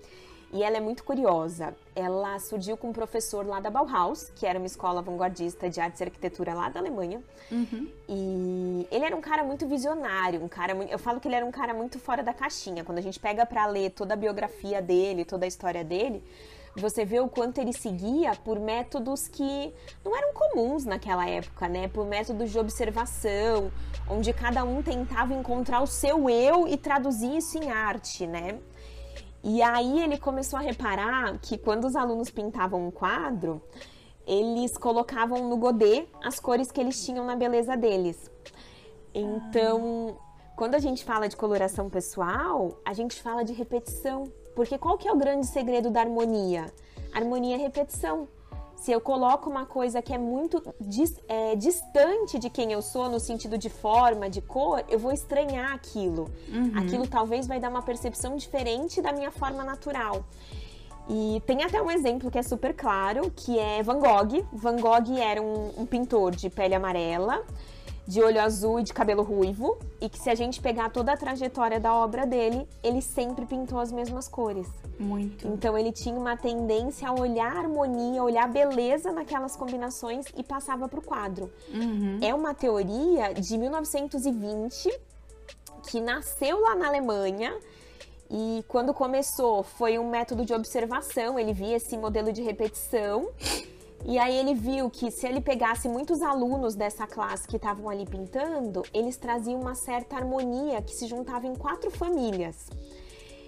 e ela é muito curiosa. Ela surgiu com um professor lá da Bauhaus, que era uma escola vanguardista de artes e arquitetura lá da Alemanha. Uhum. E ele era um cara muito visionário, um cara muito... Eu falo que ele era um cara muito fora da caixinha. Quando a gente pega pra ler toda a biografia dele, toda a história dele... Você vê o quanto ele seguia por métodos que não eram comuns naquela época, né? Por métodos de observação, onde cada um tentava encontrar o seu eu e traduzir isso em arte, né? E aí ele começou a reparar que quando os alunos pintavam um quadro, eles colocavam no godê as cores que eles tinham na beleza deles. Então, quando a gente fala de coloração pessoal, a gente fala de repetição. Porque qual que é o grande segredo da harmonia? Harmonia é repetição. Se eu coloco uma coisa que é muito distante de quem eu sou, no sentido de forma, de cor, eu vou estranhar aquilo. Uhum. Aquilo talvez vai dar uma percepção diferente da minha forma natural. E tem até um exemplo que é super claro, que é Van Gogh. Van Gogh era um pintor de pele amarela, de olho azul e de cabelo ruivo, e que se a gente pegar toda a trajetória da obra dele, ele sempre pintou as mesmas cores. Muito. Então ele tinha uma tendência a olhar a harmonia, olhar a beleza naquelas combinações e passava pro quadro. Uhum. É uma teoria de 1920 que nasceu lá na Alemanha. E quando começou foi um método de observação, ele via esse modelo de repetição. E aí ele viu que se ele pegasse muitos alunos dessa classe que estavam ali pintando, eles traziam uma certa harmonia que se juntava em 4 famílias.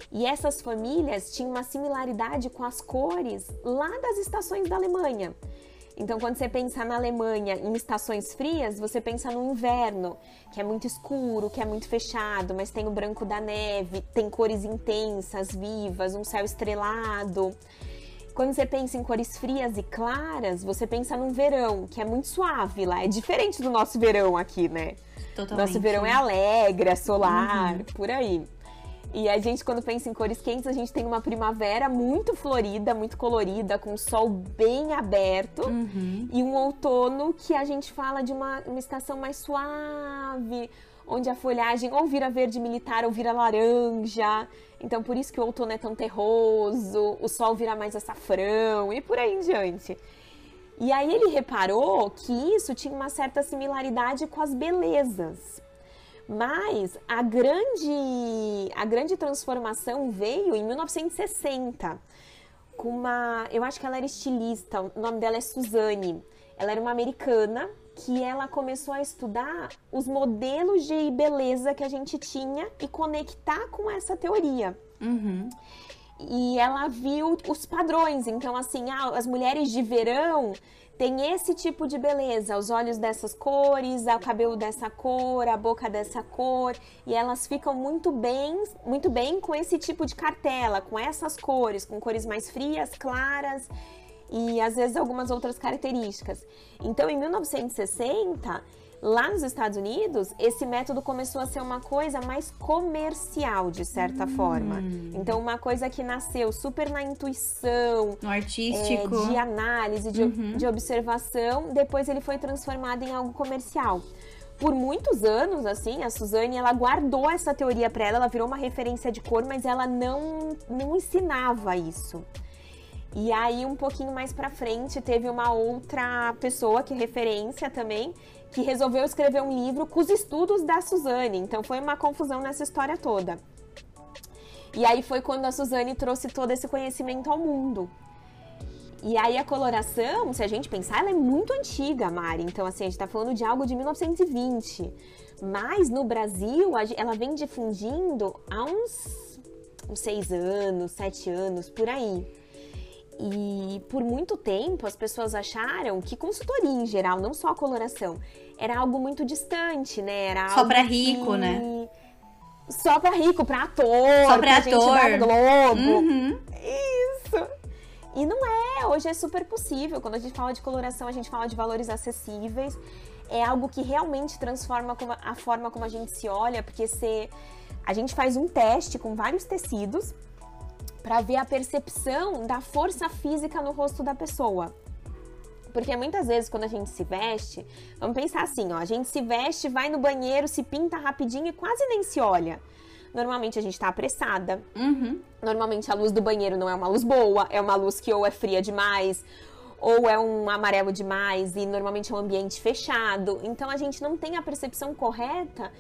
E essas famílias tinham uma similaridade com as cores lá das estações da Alemanha. Então, quando você pensa na Alemanha em estações frias, você pensa no inverno, que é muito escuro, que é muito fechado, mas tem o branco da neve, tem cores intensas, vivas, um céu estrelado. Quando você pensa em cores frias e claras, você pensa num verão, que é muito suave lá. É diferente do nosso verão aqui, né? Totalmente. Nosso verão é alegre, é solar, por aí. E a gente, quando pensa em cores quentes, a gente tem uma primavera muito florida, muito colorida, com o sol bem aberto. Uhum. E um outono que a gente fala de uma estação mais suave, onde a folhagem ou vira verde militar ou vira laranja. Então, por isso que o outono é tão terroso, o sol vira mais açafrão e por aí em diante. E aí ele reparou que isso tinha uma certa similaridade com as belezas. Mas a grande transformação veio em 1960, com uma... Eu acho que ela era estilista, o nome dela é Suzanne. Ela era uma americana que ela começou a estudar os modelos de beleza que a gente tinha e conectar com essa teoria. Uhum. E ela viu os padrões, então assim, as mulheres de verão têm esse tipo de beleza, os olhos dessas cores, o cabelo dessa cor, a boca dessa cor, e elas ficam muito bem com esse tipo de cartela, com essas cores, com cores mais frias, claras, e às vezes algumas outras características. Então, em 1960, lá nos Estados Unidos, esse método começou a ser uma coisa mais comercial, de certa forma. Então, uma coisa que nasceu super na intuição, no artístico, de análise, de observação, depois ele foi transformado em algo comercial. Por muitos anos, assim, a Suzanne, ela guardou essa teoria para ela, ela virou uma referência de cor, mas ela não ensinava isso. E aí, um pouquinho mais pra frente, teve uma outra pessoa, que é referência também, que resolveu escrever um livro com os estudos da Suzanne. Então, foi uma confusão nessa história toda. E aí, foi quando a Suzanne trouxe todo esse conhecimento ao mundo. E aí, a coloração, se a gente pensar, ela é muito antiga, Mari. Então, assim, a gente tá falando de algo de 1920. Mas, no Brasil, ela vem difundindo há uns 6 anos, 7 anos, por aí. E por muito tempo as pessoas acharam que consultoria em geral, não só a coloração, era algo muito distante, né? Era só para rico, né? Só pra rico, pra ator, só pra ator. Gente da Globo. Uhum. Isso. E não é, hoje é super possível. Quando a gente fala de coloração, a gente fala de valores acessíveis. É algo que realmente transforma a forma como a gente se olha, porque a gente faz um teste com vários tecidos pra ver a percepção da força física no rosto da pessoa. Porque muitas vezes quando a gente se veste, vamos pensar assim, ó, a gente se veste, vai no banheiro, se pinta rapidinho e quase nem se olha. Normalmente a gente tá apressada, uhum. Normalmente a luz do banheiro não é uma luz boa, é uma luz que ou é fria demais, ou é um amarelo demais e normalmente é um ambiente fechado. Então a gente não tem a percepção correta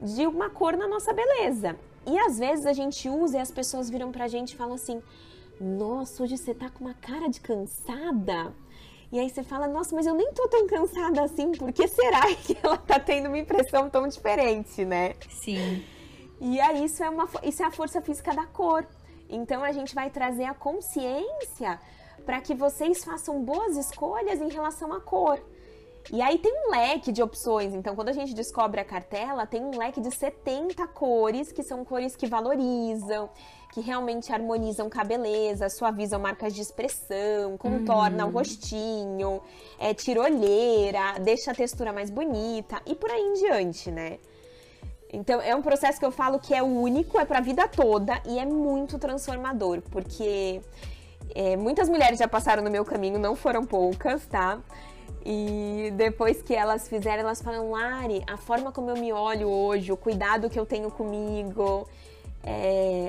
de uma cor na nossa beleza. E às vezes a gente usa e as pessoas viram pra gente e falam assim, nossa, hoje você tá com uma cara de cansada. E aí você fala, nossa, mas eu nem tô tão cansada assim, por que será que ela tá tendo uma impressão tão diferente, né? Sim. E aí isso é a força física da cor. Então a gente vai trazer a consciência para que vocês façam boas escolhas em relação à cor. E aí tem um leque de opções, então quando a gente descobre a cartela, tem um leque de 70 cores, que são cores que valorizam, que realmente harmonizam com a beleza, suavizam marcas de expressão, contorna o rostinho, tira olheira, deixa a textura mais bonita e por aí em diante, né? Então é um processo que eu falo que é único, é pra vida toda e é muito transformador, porque muitas mulheres já passaram no meu caminho, não foram poucas, tá? E depois que elas fizeram, elas falam, Lari, a forma como eu me olho hoje, o cuidado que eu tenho comigo,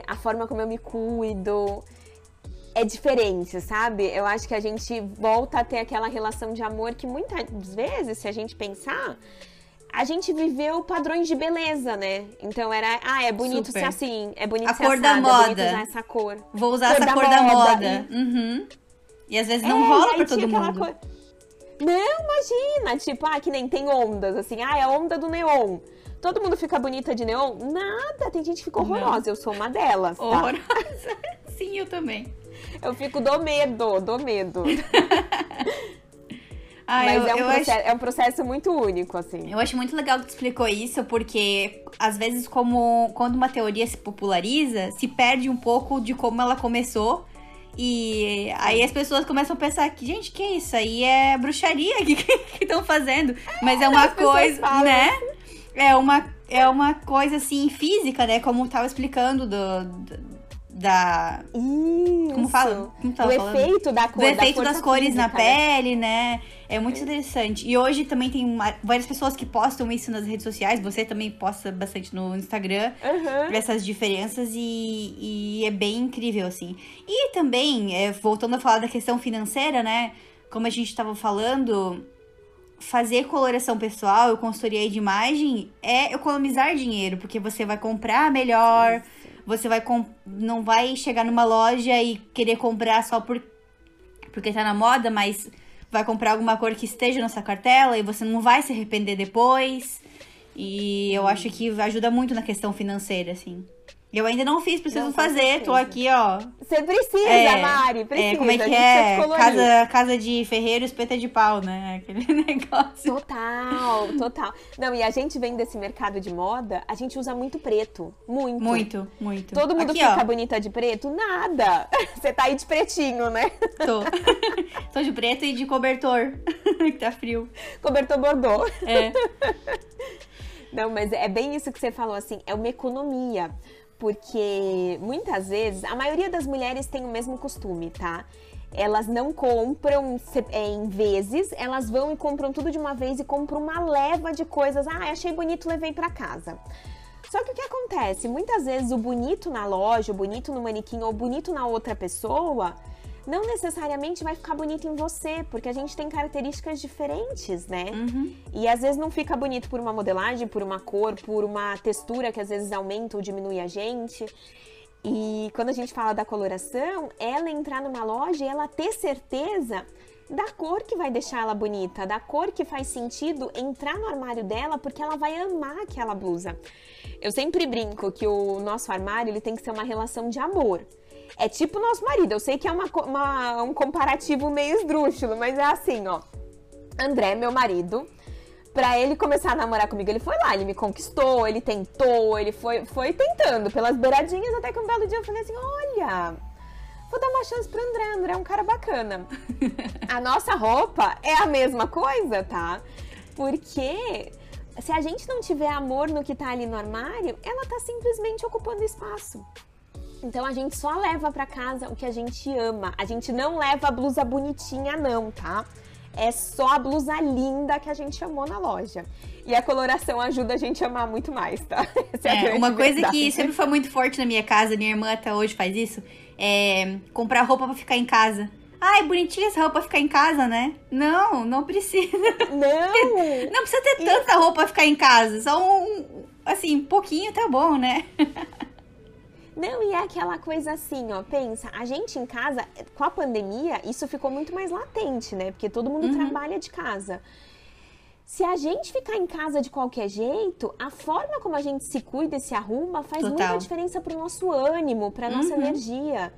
a forma como eu me cuido, é diferente, sabe? Eu acho que a gente volta a ter aquela relação de amor que muitas vezes, se a gente pensar, a gente viveu padrões de beleza, né? Então era, é bonito Super. Ser assim, é bonito a ser assado, é bonito usar essa cor. Vou usar essa cor da moda. Uhum. E às vezes não rola pra todo mundo. Não, imagina, tipo, que nem tem ondas, assim, é a onda do neon. Todo mundo fica bonita de neon? Nada, tem gente que fica horrorosa, eu sou uma delas, tá? Horrorosa? Sim, eu também. Eu fico do medo. Mas é um processo muito único, assim. Eu acho muito legal que tu explicou isso, porque às vezes quando uma teoria se populariza, se perde um pouco de como ela começou. E aí as pessoas começam a pensar que, gente, que é isso? Aí é bruxaria que estão fazendo. Mas é uma coisa, né? É uma coisa, assim, física, né? Como eu tava explicando da... Isso. Como fala? Como tava falando? Efeito da cor. O efeito das cores na pele, né? É muito interessante. E hoje também tem várias pessoas que postam isso nas redes sociais. Você também posta bastante no Instagram. Uhum. Essas diferenças e é bem incrível, assim. E também, voltando a falar da questão financeira, né? Como a gente tava falando... Fazer coloração pessoal e consultoria de imagem é economizar dinheiro, porque você vai comprar melhor, você vai não vai chegar numa loja e querer comprar só porque tá na moda, mas vai comprar alguma cor que esteja na sua cartela e você não vai se arrepender depois. E eu acho que ajuda muito na questão financeira, assim. Eu ainda não fiz, preciso fazer. Tô aqui, ó. Você precisa, Mari, precisa. Como é que é? Casa de ferreiro, espeta de pau, né? Aquele negócio. Total. Não, e a gente vem desse mercado de moda, a gente usa muito preto. Muito. Todo mundo aqui, fica bonita de preto? Nada. Você tá aí de pretinho, né? Tô. Tô de preto e de cobertor, que tá frio. Cobertor bordô. Não, mas é bem isso que você falou, assim, é uma economia. Porque muitas vezes, a maioria das mulheres tem o mesmo costume, tá? Elas não compram em vezes, elas vão e compram tudo de uma vez e compram uma leva de coisas. Achei bonito, levei pra casa. Só que o que acontece? Muitas vezes o bonito na loja, o bonito no manequim ou o bonito na outra pessoa, não necessariamente vai ficar bonito em você, porque a gente tem características diferentes, né? Uhum. E às vezes não fica bonito por uma modelagem, por uma cor, por uma textura que às vezes aumenta ou diminui a gente. E quando a gente fala da coloração, ela entrar numa loja e ela ter certeza da cor que vai deixar ela bonita, da cor que faz sentido entrar no armário dela, porque ela vai amar aquela blusa. Eu sempre brinco que o nosso armário ele tem que ser uma relação de amor. É tipo o nosso marido, eu sei que é um comparativo meio esdrúxulo, mas é assim, ó. André, meu marido, pra ele começar a namorar comigo, ele foi lá, ele me conquistou, ele tentou, ele foi tentando pelas beiradinhas, até que um belo dia eu falei assim, olha, vou dar uma chance pro André, André é um cara bacana. A nossa roupa é a mesma coisa, tá? Porque se a gente não tiver amor no que tá ali no armário, ela tá simplesmente ocupando espaço. Então a gente só leva pra casa o que a gente ama. A gente não leva a blusa bonitinha não, tá? É só a blusa linda que a gente amou na loja. E a coloração ajuda a gente a amar muito mais, tá? É uma coisa que sempre foi muito forte na minha casa, minha irmã até hoje faz isso, é comprar roupa pra ficar em casa. Ah, é bonitinha essa roupa pra ficar em casa, né? Não, não precisa. Não precisa ter tanta roupa pra ficar em casa. Só um pouquinho tá bom, né? Não, e é aquela coisa assim, ó, pensa, a gente em casa, com a pandemia, isso ficou muito mais latente, né? Porque todo mundo trabalha de casa. Se a gente ficar em casa de qualquer jeito, a forma como a gente se cuida e se arruma faz muita diferença pro nosso ânimo, pra nossa energia.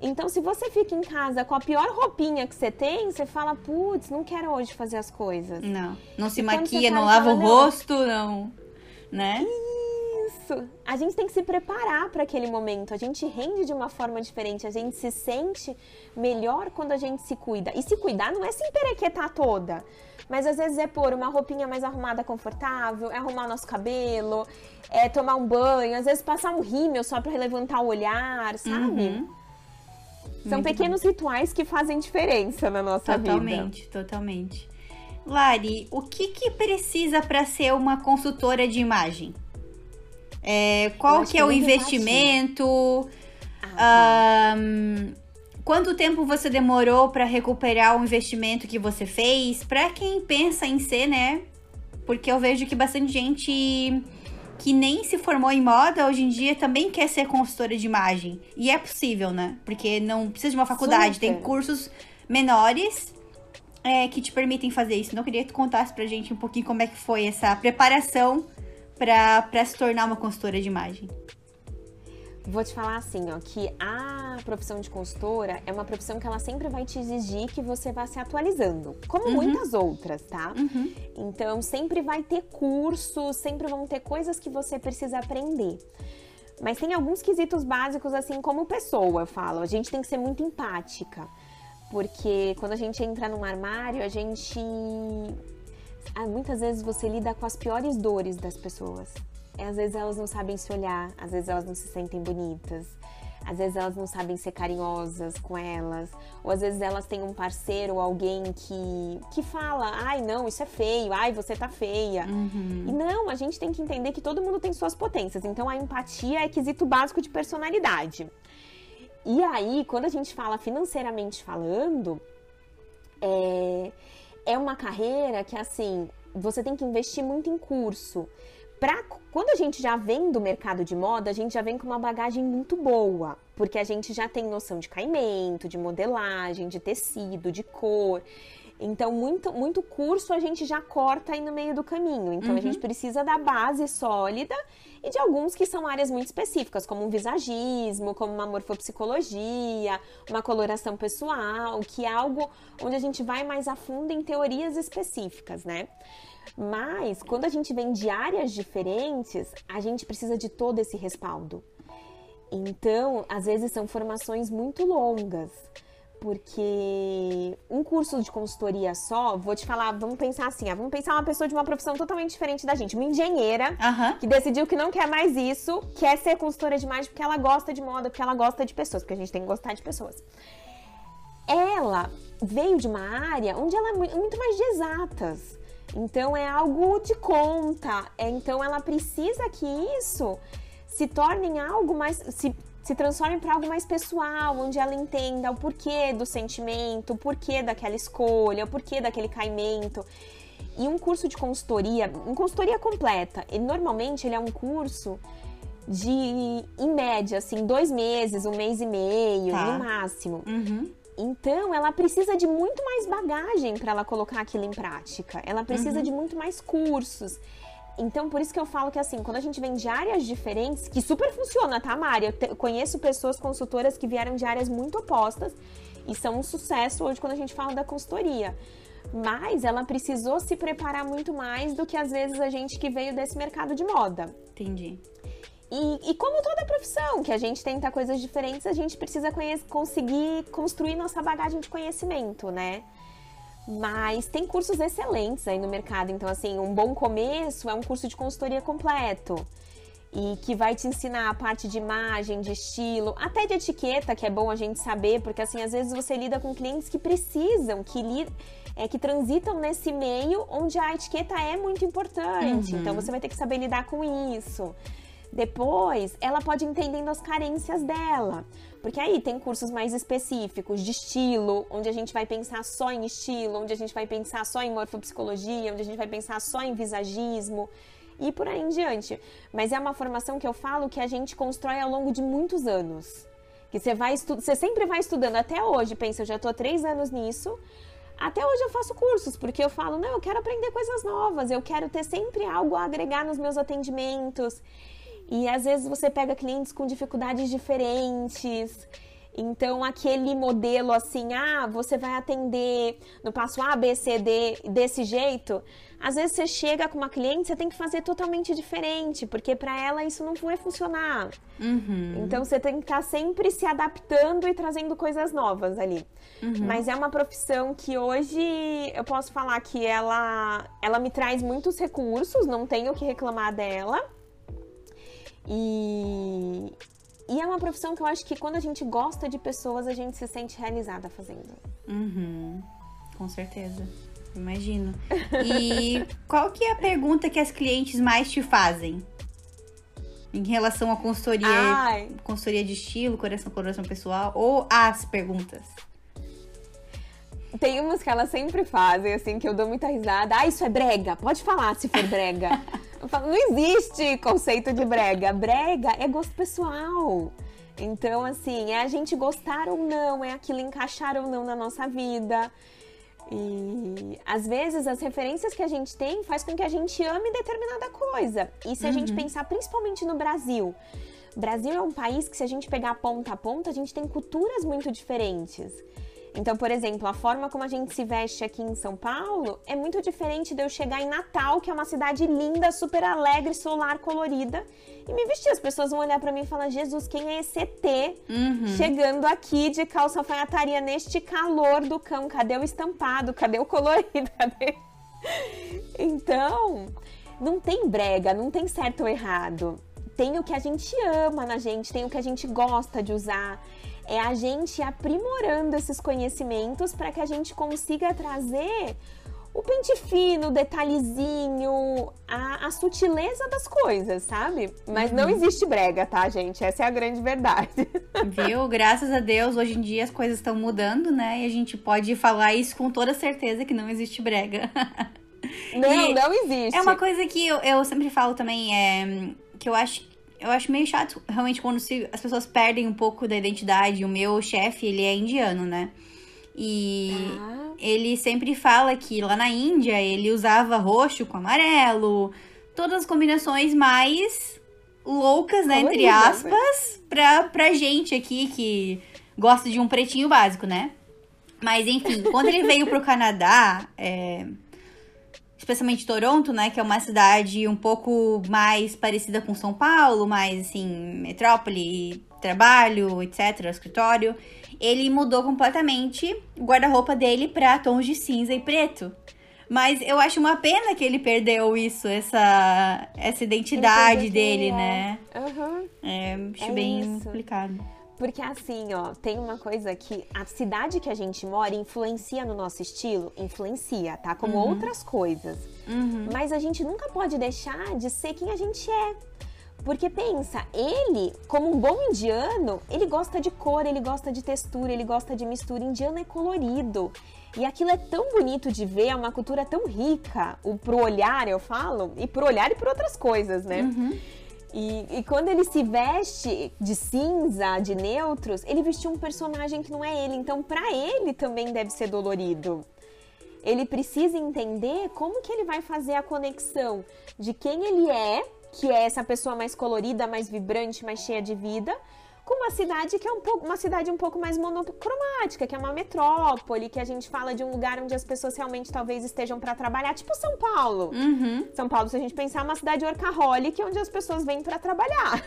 Então, se você fica em casa com a pior roupinha que você tem, você fala, putz, não quero hoje fazer as coisas. Não se maquia, não lava o rosto, não, né? Isso! A gente tem que se preparar para aquele momento, a gente rende de uma forma diferente, a gente se sente melhor quando a gente se cuida. E se cuidar não é se emperequetar toda, mas às vezes é pôr uma roupinha mais arrumada, confortável, é arrumar o nosso cabelo, é tomar um banho, às vezes passar um rímel só para levantar o olhar, sabe? São muito pequenos rituais que fazem diferença na nossa vida. Totalmente. Lari, o que precisa para ser uma consultora de imagem? Qual que é o investimento? Quanto tempo você demorou para recuperar o investimento que você fez? Para quem pensa em ser, né? Porque eu vejo que bastante gente que nem se formou em moda, hoje em dia também quer ser consultora de imagem. E é possível, né? Porque não precisa de uma faculdade, tem cursos menores que te permitem fazer isso. Então, eu queria que tu contasse pra gente um pouquinho como é que foi essa preparação pra se tornar uma consultora de imagem. Vou te falar assim, ó, que a profissão de consultora é uma profissão que ela sempre vai te exigir que você vá se atualizando, como muitas outras, tá? Então, sempre vai ter cursos, sempre vão ter coisas que você precisa aprender. Mas tem alguns quesitos básicos, assim, como pessoa, eu falo. A gente tem que ser muito empática, porque quando a gente entra num armário, a gente... Muitas vezes você lida com as piores dores das pessoas. Às vezes elas não sabem se olhar, às vezes elas não se sentem bonitas, às vezes elas não sabem ser carinhosas com elas, ou às vezes elas têm um parceiro ou alguém que fala, ai não, isso é feio, ai você tá feia. E não, a gente tem que entender que todo mundo tem suas potências, então a empatia é quesito básico de personalidade. E aí, quando a gente fala financeiramente falando, é uma carreira que assim, você tem que investir muito em curso. Quando a gente já vem do mercado de moda, a gente já vem com uma bagagem muito boa, porque a gente já tem noção de caimento, de modelagem, de tecido, de cor. Então, muito, muito curso a gente já corta aí no meio do caminho. Então, a gente precisa da base sólida e de alguns que são áreas muito específicas, como um visagismo, como uma morfopsicologia, uma coloração pessoal, que é algo onde a gente vai mais a fundo em teorias específicas, né? Mas, quando a gente vem de áreas diferentes, a gente precisa de todo esse respaldo. Então, às vezes são formações muito longas, porque um curso de consultoria só, vou te falar, vamos pensar assim, vamos pensar uma pessoa de uma profissão totalmente diferente da gente, uma engenheira que decidiu que não quer mais isso, quer ser consultora de imagem porque ela gosta de moda, porque ela gosta de pessoas, porque a gente tem que gostar de pessoas. Ela veio de uma área onde ela é muito mais de exatas. Então, é algo de conta. Então, ela precisa que isso se torne em algo mais... Se transforme para algo mais pessoal, onde ela entenda o porquê do sentimento, o porquê daquela escolha, o porquê daquele caimento. E um curso de consultoria, uma consultoria completa, ele, normalmente ele é um curso de, em média, assim, 2 meses, 1 mês e meio, no máximo. Então, ela precisa de muito mais bagagem para ela colocar aquilo em prática. Ela precisa de muito mais cursos. Então, por isso que eu falo que, assim, quando a gente vem de áreas diferentes, que super funciona, tá, Mari? Eu conheço pessoas consultoras que vieram de áreas muito opostas e são um sucesso hoje quando a gente fala da consultoria. mas ela precisou se preparar muito mais do que às vezes a gente que veio desse mercado de moda. Entendi. E como toda profissão, que a gente tenta coisas diferentes, a gente precisa conseguir construir nossa bagagem de conhecimento, né? Mas tem cursos excelentes aí no mercado, então assim, um bom começo é um curso de consultoria completo. E que vai te ensinar a parte de imagem, de estilo, até de etiqueta, que é bom a gente saber, porque assim, às vezes você lida com clientes que precisam, que transitam nesse meio onde a etiqueta é muito importante, então você vai ter que saber lidar com isso. Depois, ela pode ir entendendo as carências dela, porque aí tem cursos mais específicos de estilo, onde a gente vai pensar só em estilo, onde a gente vai pensar só em morfopsicologia, onde a gente vai pensar só em visagismo e por aí em diante. Mas é uma formação que eu falo que a gente constrói ao longo de muitos anos, que você sempre vai estudando até hoje. Pensa, eu já tô há 3 anos nisso. Até hoje eu faço cursos, porque eu falo, não, eu quero aprender coisas novas, eu quero ter sempre algo a agregar nos meus atendimentos. E às vezes você pega clientes com dificuldades diferentes, então aquele modelo assim, ah, você vai atender no passo A, B, C, D, desse jeito, às vezes você chega com uma cliente, você tem que fazer totalmente diferente, porque para ela isso não vai funcionar. Então você tem que estar sempre se adaptando e trazendo coisas novas ali. Mas é uma profissão que hoje eu posso falar que ela me traz muitos recursos, não tenho o que reclamar dela. E é uma profissão que eu acho que quando a gente gosta de pessoas, a gente se sente realizada fazendo. Com certeza, imagino. E qual que é a pergunta que as clientes mais te fazem? Em relação à consultoria de estilo, coração pessoal, ou às perguntas? Tem umas que elas sempre fazem, assim, que eu dou muita risada. Ah, isso é brega, pode falar se for brega. Eu falo, não existe conceito de brega. Brega é gosto pessoal. Então, assim, é a gente gostar ou não, é aquilo encaixar ou não na nossa vida. E, às vezes, as referências que a gente tem faz com que a gente ame determinada coisa. E se a gente pensar principalmente no Brasil. O Brasil é um país que, se a gente pegar ponta a ponta, a gente tem culturas muito diferentes. Então, por exemplo, a forma como a gente se veste aqui em São Paulo é muito diferente de eu chegar em Natal, que é uma cidade linda, super alegre, solar, colorida, e me vestir. As pessoas vão olhar pra mim e falar, Jesus, quem é esse ET chegando aqui de calça alfaiataria neste calor do cão? Cadê o estampado? Cadê o colorido? Cadê? Então, não tem brega, não tem certo ou errado. Tem o que a gente ama na gente, tem o que a gente gosta de usar. É a gente aprimorando esses conhecimentos para que a gente consiga trazer o pente fino, o detalhezinho, a sutileza das coisas, sabe? Mas não existe brega, tá, gente? Essa é a grande verdade. Viu? Graças a Deus, hoje em dia as coisas estão mudando, né? E a gente pode falar isso com toda certeza, que não existe brega. Não, não existe. É uma coisa que eu sempre falo também, que eu acho meio chato, realmente, quando as pessoas perdem um pouco da identidade. O meu chefe, ele é indiano, né? E ele sempre fala que lá na Índia, ele usava roxo com amarelo. Todas as combinações mais loucas, né? Colorido, entre aspas, pra gente aqui, que gosta de um pretinho básico, né? Mas, enfim, quando ele veio pro Canadá... especialmente Toronto, né, que é uma cidade um pouco mais parecida com São Paulo, mais, assim, metrópole, trabalho, etc, escritório, ele mudou completamente o guarda-roupa dele pra tons de cinza e preto. Mas eu acho uma pena que ele perdeu isso, essa identidade dele, né? Acho bem isso. Complicado. Porque, assim, ó, tem uma coisa que a cidade que a gente mora influencia no nosso estilo, influencia, tá? Como outras coisas. Mas a gente nunca pode deixar de ser quem a gente é. Porque, pensa, ele, como um bom indiano, ele gosta de cor, ele gosta de textura, ele gosta de mistura. Indiano é colorido. E aquilo é tão bonito de ver, é uma cultura tão rica. Pro olhar, eu falo, e pro olhar e por outras coisas, né? E quando ele se veste de cinza, de neutros, ele vestiu um personagem que não é ele. Então, pra ele também deve ser dolorido. Ele precisa entender como que ele vai fazer a conexão de quem ele é, que é essa pessoa mais colorida, mais vibrante, mais cheia de vida, com uma cidade que é uma cidade um pouco mais monocromática, que é uma metrópole, que a gente fala de um lugar onde as pessoas realmente talvez estejam para trabalhar, tipo São Paulo. Uhum. São Paulo, se a gente pensar, é uma cidade workaholic, onde as pessoas vêm para trabalhar.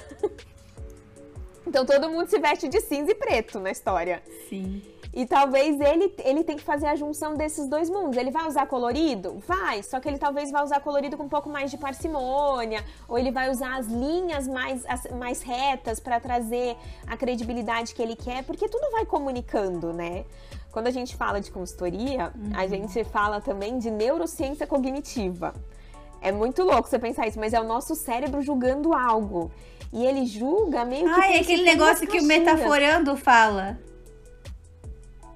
Então todo mundo se veste de cinza e preto na história. Sim. E talvez ele tem que fazer a junção desses dois mundos. Ele vai usar colorido? Vai, só que ele talvez vai usar colorido com um pouco mais de parcimônia, ou ele vai usar as linhas mais retas para trazer a credibilidade que ele quer, porque tudo vai comunicando, né? Quando a gente fala de consultoria, a gente fala também de neurociência cognitiva. É muito louco você pensar isso, mas é o nosso cérebro julgando algo. E ele julga meio que... Ah, é aquele negócio que o Metaforando fala.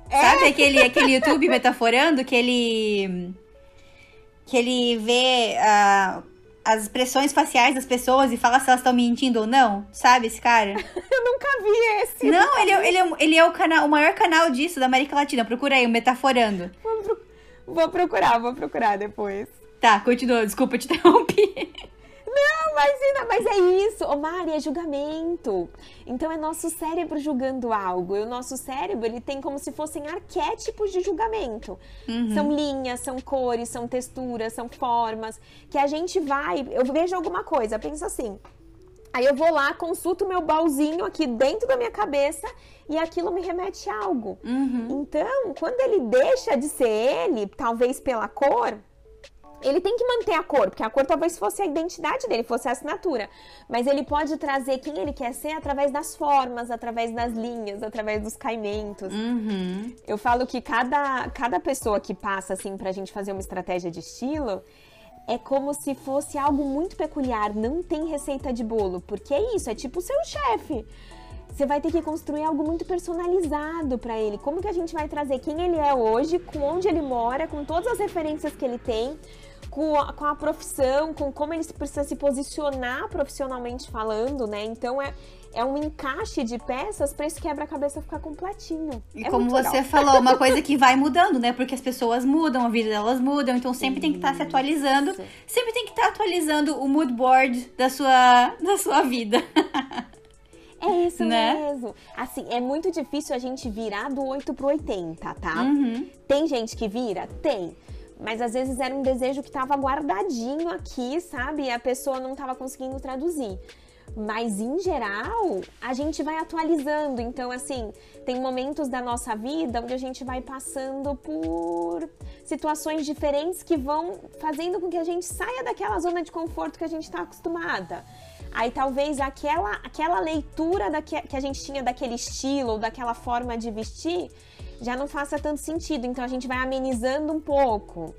É. Sabe aquele YouTube Metaforando que ele vê as expressões faciais das pessoas e fala se elas estão mentindo ou não? Sabe esse cara? Eu nunca vi esse. Não, ele é o maior canal disso da América Latina. Procura aí, o Metaforando. Vou procurar depois. Tá, continua. Desculpa te interromper. Não, imagina, mas é isso, Omar, é julgamento. Então é nosso cérebro julgando algo. E o nosso cérebro, ele tem como se fossem arquétipos de julgamento. Uhum. São linhas, são cores, são texturas, são formas. Que a gente vai, eu vejo alguma coisa, penso assim. Aí eu vou lá, consulto meu baúzinho aqui dentro da minha cabeça e aquilo me remete a algo. Uhum. Então, quando ele deixa de ser ele, talvez pela cor... Ele tem que manter a cor, porque a cor talvez fosse a identidade dele, fosse a assinatura. Mas ele pode trazer quem ele quer ser através das formas, através das linhas, através dos caimentos. Uhum. Eu falo que cada pessoa que passa, assim, pra gente fazer uma estratégia de estilo, é como se fosse algo muito peculiar, não tem receita de bolo. Porque é isso, é tipo o seu chefe. Você vai ter que construir algo muito personalizado para ele. Como que a gente vai trazer quem ele é hoje, com onde ele mora, com todas as referências que ele tem, com a profissão, com como ele precisa se posicionar profissionalmente falando, né? Então é um encaixe de peças para esse quebra-cabeça ficar completinho. E é como você falou, uma coisa que vai mudando, né? Porque as pessoas mudam, a vida delas mudam, então sempre tem que estar se atualizando. Isso. Sempre tem que estar atualizando o mood board da sua vida. É isso, né? Mesmo. Assim, é muito difícil a gente virar do 8 pro 80, tá? Uhum. Tem gente que vira? Tem. Mas às vezes era um desejo que tava guardadinho aqui, sabe? E a pessoa não tava conseguindo traduzir. Mas, em geral, a gente vai atualizando. Então, assim, tem momentos da nossa vida onde a gente vai passando por situações diferentes que vão fazendo com que a gente saia daquela zona de conforto que a gente tá acostumada. Aí talvez aquela leitura que a gente tinha daquele estilo ou daquela forma de vestir já não faça tanto sentido, então a gente vai amenizando um pouco.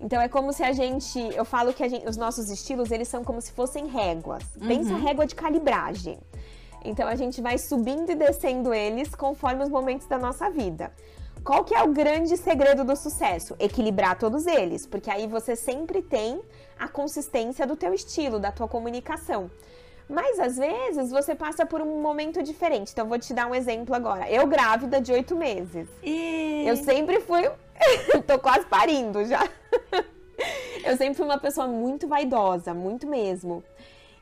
Então é como se a gente, eu falo que os nossos estilos, eles são como se fossem réguas. Uhum. Pensa a régua de calibragem. Então a gente vai subindo e descendo eles conforme os momentos da nossa vida. Qual que é o grande segredo do sucesso? Equilibrar todos eles, porque aí você sempre tem a consistência do teu estilo, da tua comunicação. Mas, às vezes, você passa por um momento diferente. Então, eu vou te dar um exemplo agora. Eu, grávida de 8 meses. E... eu sempre fui... tô quase parindo já. Eu sempre fui uma pessoa muito vaidosa, muito mesmo.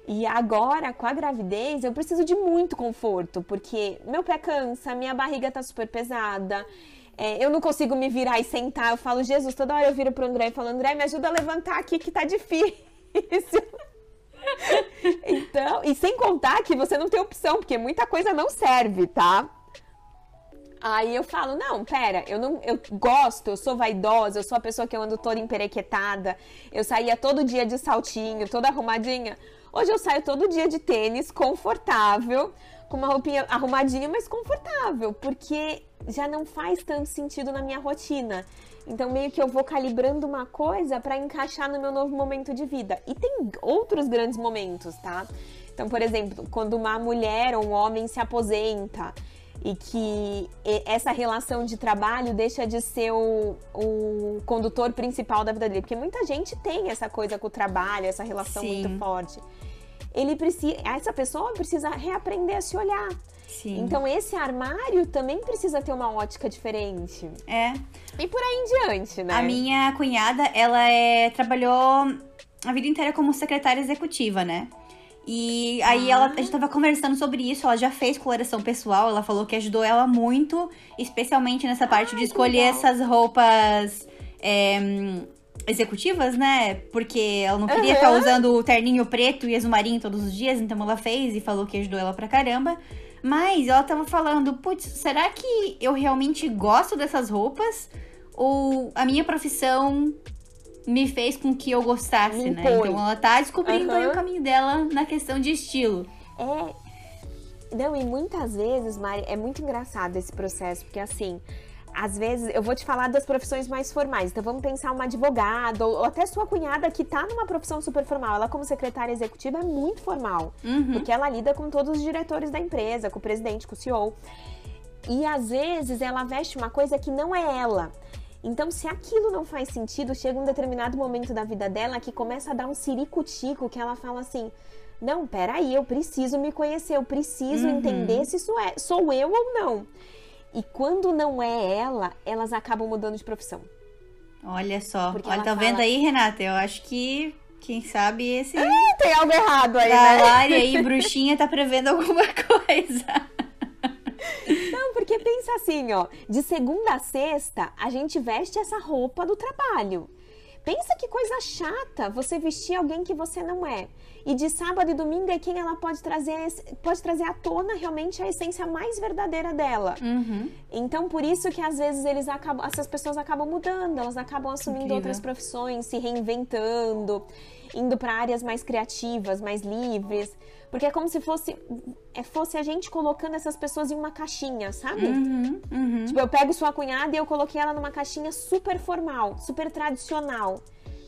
E agora, com a gravidez, eu preciso de muito conforto. Porque meu pé cansa, minha barriga tá super pesada... eu não consigo me virar e sentar. Eu falo, Jesus, toda hora eu viro pro André e falo, André, me ajuda a levantar aqui que tá difícil. Então, e sem contar que você não tem opção, porque muita coisa não serve, tá? Aí eu falo, não, pera, eu gosto, eu sou vaidosa, eu sou a pessoa que eu ando toda emperequetada, eu saía todo dia de saltinho, toda arrumadinha. Hoje eu saio todo dia de tênis, confortável, com uma roupinha arrumadinha, mas confortável, porque já não faz tanto sentido na minha rotina. Então, meio que eu vou calibrando uma coisa para encaixar no meu novo momento de vida. E tem outros grandes momentos, tá? Então, por exemplo, quando uma mulher ou um homem se aposenta e que essa relação de trabalho deixa de ser o condutor principal da vida dele. Porque muita gente tem essa coisa com o trabalho, essa relação Sim. muito forte. Essa pessoa precisa reaprender a se olhar. Sim. Então, esse armário também precisa ter uma ótica diferente. É. E por aí em diante, né? A minha cunhada, ela trabalhou a vida inteira como secretária executiva, né? E aí a gente tava conversando sobre isso, ela já fez coloração pessoal, ela falou que ajudou ela muito, especialmente nessa parte de escolher essas roupas executivas, né? Porque ela não queria estar usando o terninho preto e azumarinho todos os dias, então ela fez e falou que ajudou ela pra caramba. Mas ela tava falando, putz, será que eu realmente gosto dessas roupas? Ou a minha profissão me fez com que eu gostasse, né? Então ela tá descobrindo aí o caminho dela na questão de estilo. Não, e muitas vezes, Mari, é muito engraçado esse processo, porque assim, às vezes, eu vou te falar das profissões mais formais, então vamos pensar uma advogada, ou até sua cunhada que tá numa profissão super formal, ela como secretária executiva é muito formal, porque ela lida com todos os diretores da empresa, com o presidente, com o CEO, e às vezes ela veste uma coisa que não é ela. Então, se aquilo não faz sentido, chega um determinado momento da vida dela que começa a dar um ciricutico, que ela fala assim, não, peraí, eu preciso me conhecer, eu preciso entender se isso sou eu ou não. E quando não é ela, elas acabam mudando de profissão. Olha só, olha, tá vendo aí, Renata? Eu acho que, quem sabe, esse... tem algo errado aí, né? A Lari aí, bruxinha, tá prevendo alguma coisa. Não, porque pensa assim, ó, de segunda a sexta, a gente veste essa roupa do trabalho. Pensa que coisa chata você vestir alguém que você não é. E de sábado e domingo é quem ela pode trazer à tona realmente a essência mais verdadeira dela. Então, por isso que às vezes essas pessoas acabam mudando, elas acabam assumindo outras profissões, se reinventando, indo para áreas mais criativas, mais livres. Porque é como se fosse a gente colocando essas pessoas em uma caixinha, sabe? Tipo, eu pego sua cunhada e eu coloquei ela numa caixinha super formal, super tradicional.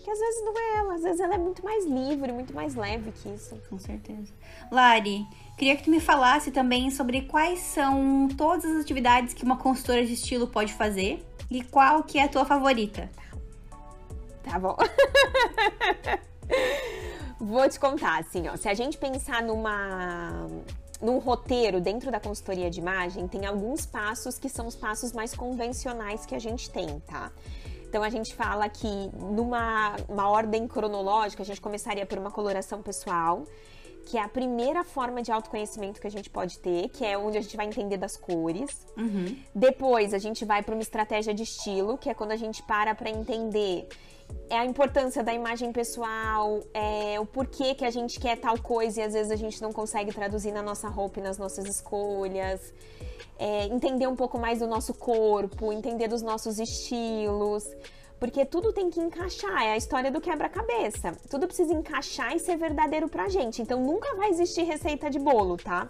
Que às vezes não é ela, às vezes ela é muito mais livre, muito mais leve que isso. Com certeza. Lari, queria que tu me falasse também sobre quais são todas as atividades que uma consultora de estilo pode fazer e qual que é a tua favorita. Tá bom. Vou te contar, assim, ó, se a gente pensar num roteiro dentro da consultoria de imagem, tem alguns passos que são os passos mais convencionais que a gente tem, tá? Então, a gente fala que numa ordem cronológica, a gente começaria por uma coloração pessoal, que é a primeira forma de autoconhecimento que a gente pode ter, que é onde a gente vai entender das cores. Depois, a gente vai para uma estratégia de estilo, que é quando a gente para entender a importância da imagem pessoal, o porquê que a gente quer tal coisa e às vezes a gente não consegue traduzir na nossa roupa e nas nossas escolhas. Entender um pouco mais do nosso corpo, entender dos nossos estilos. Porque tudo tem que encaixar, é a história do quebra-cabeça. Tudo precisa encaixar e ser verdadeiro pra gente. Então, nunca vai existir receita de bolo, tá?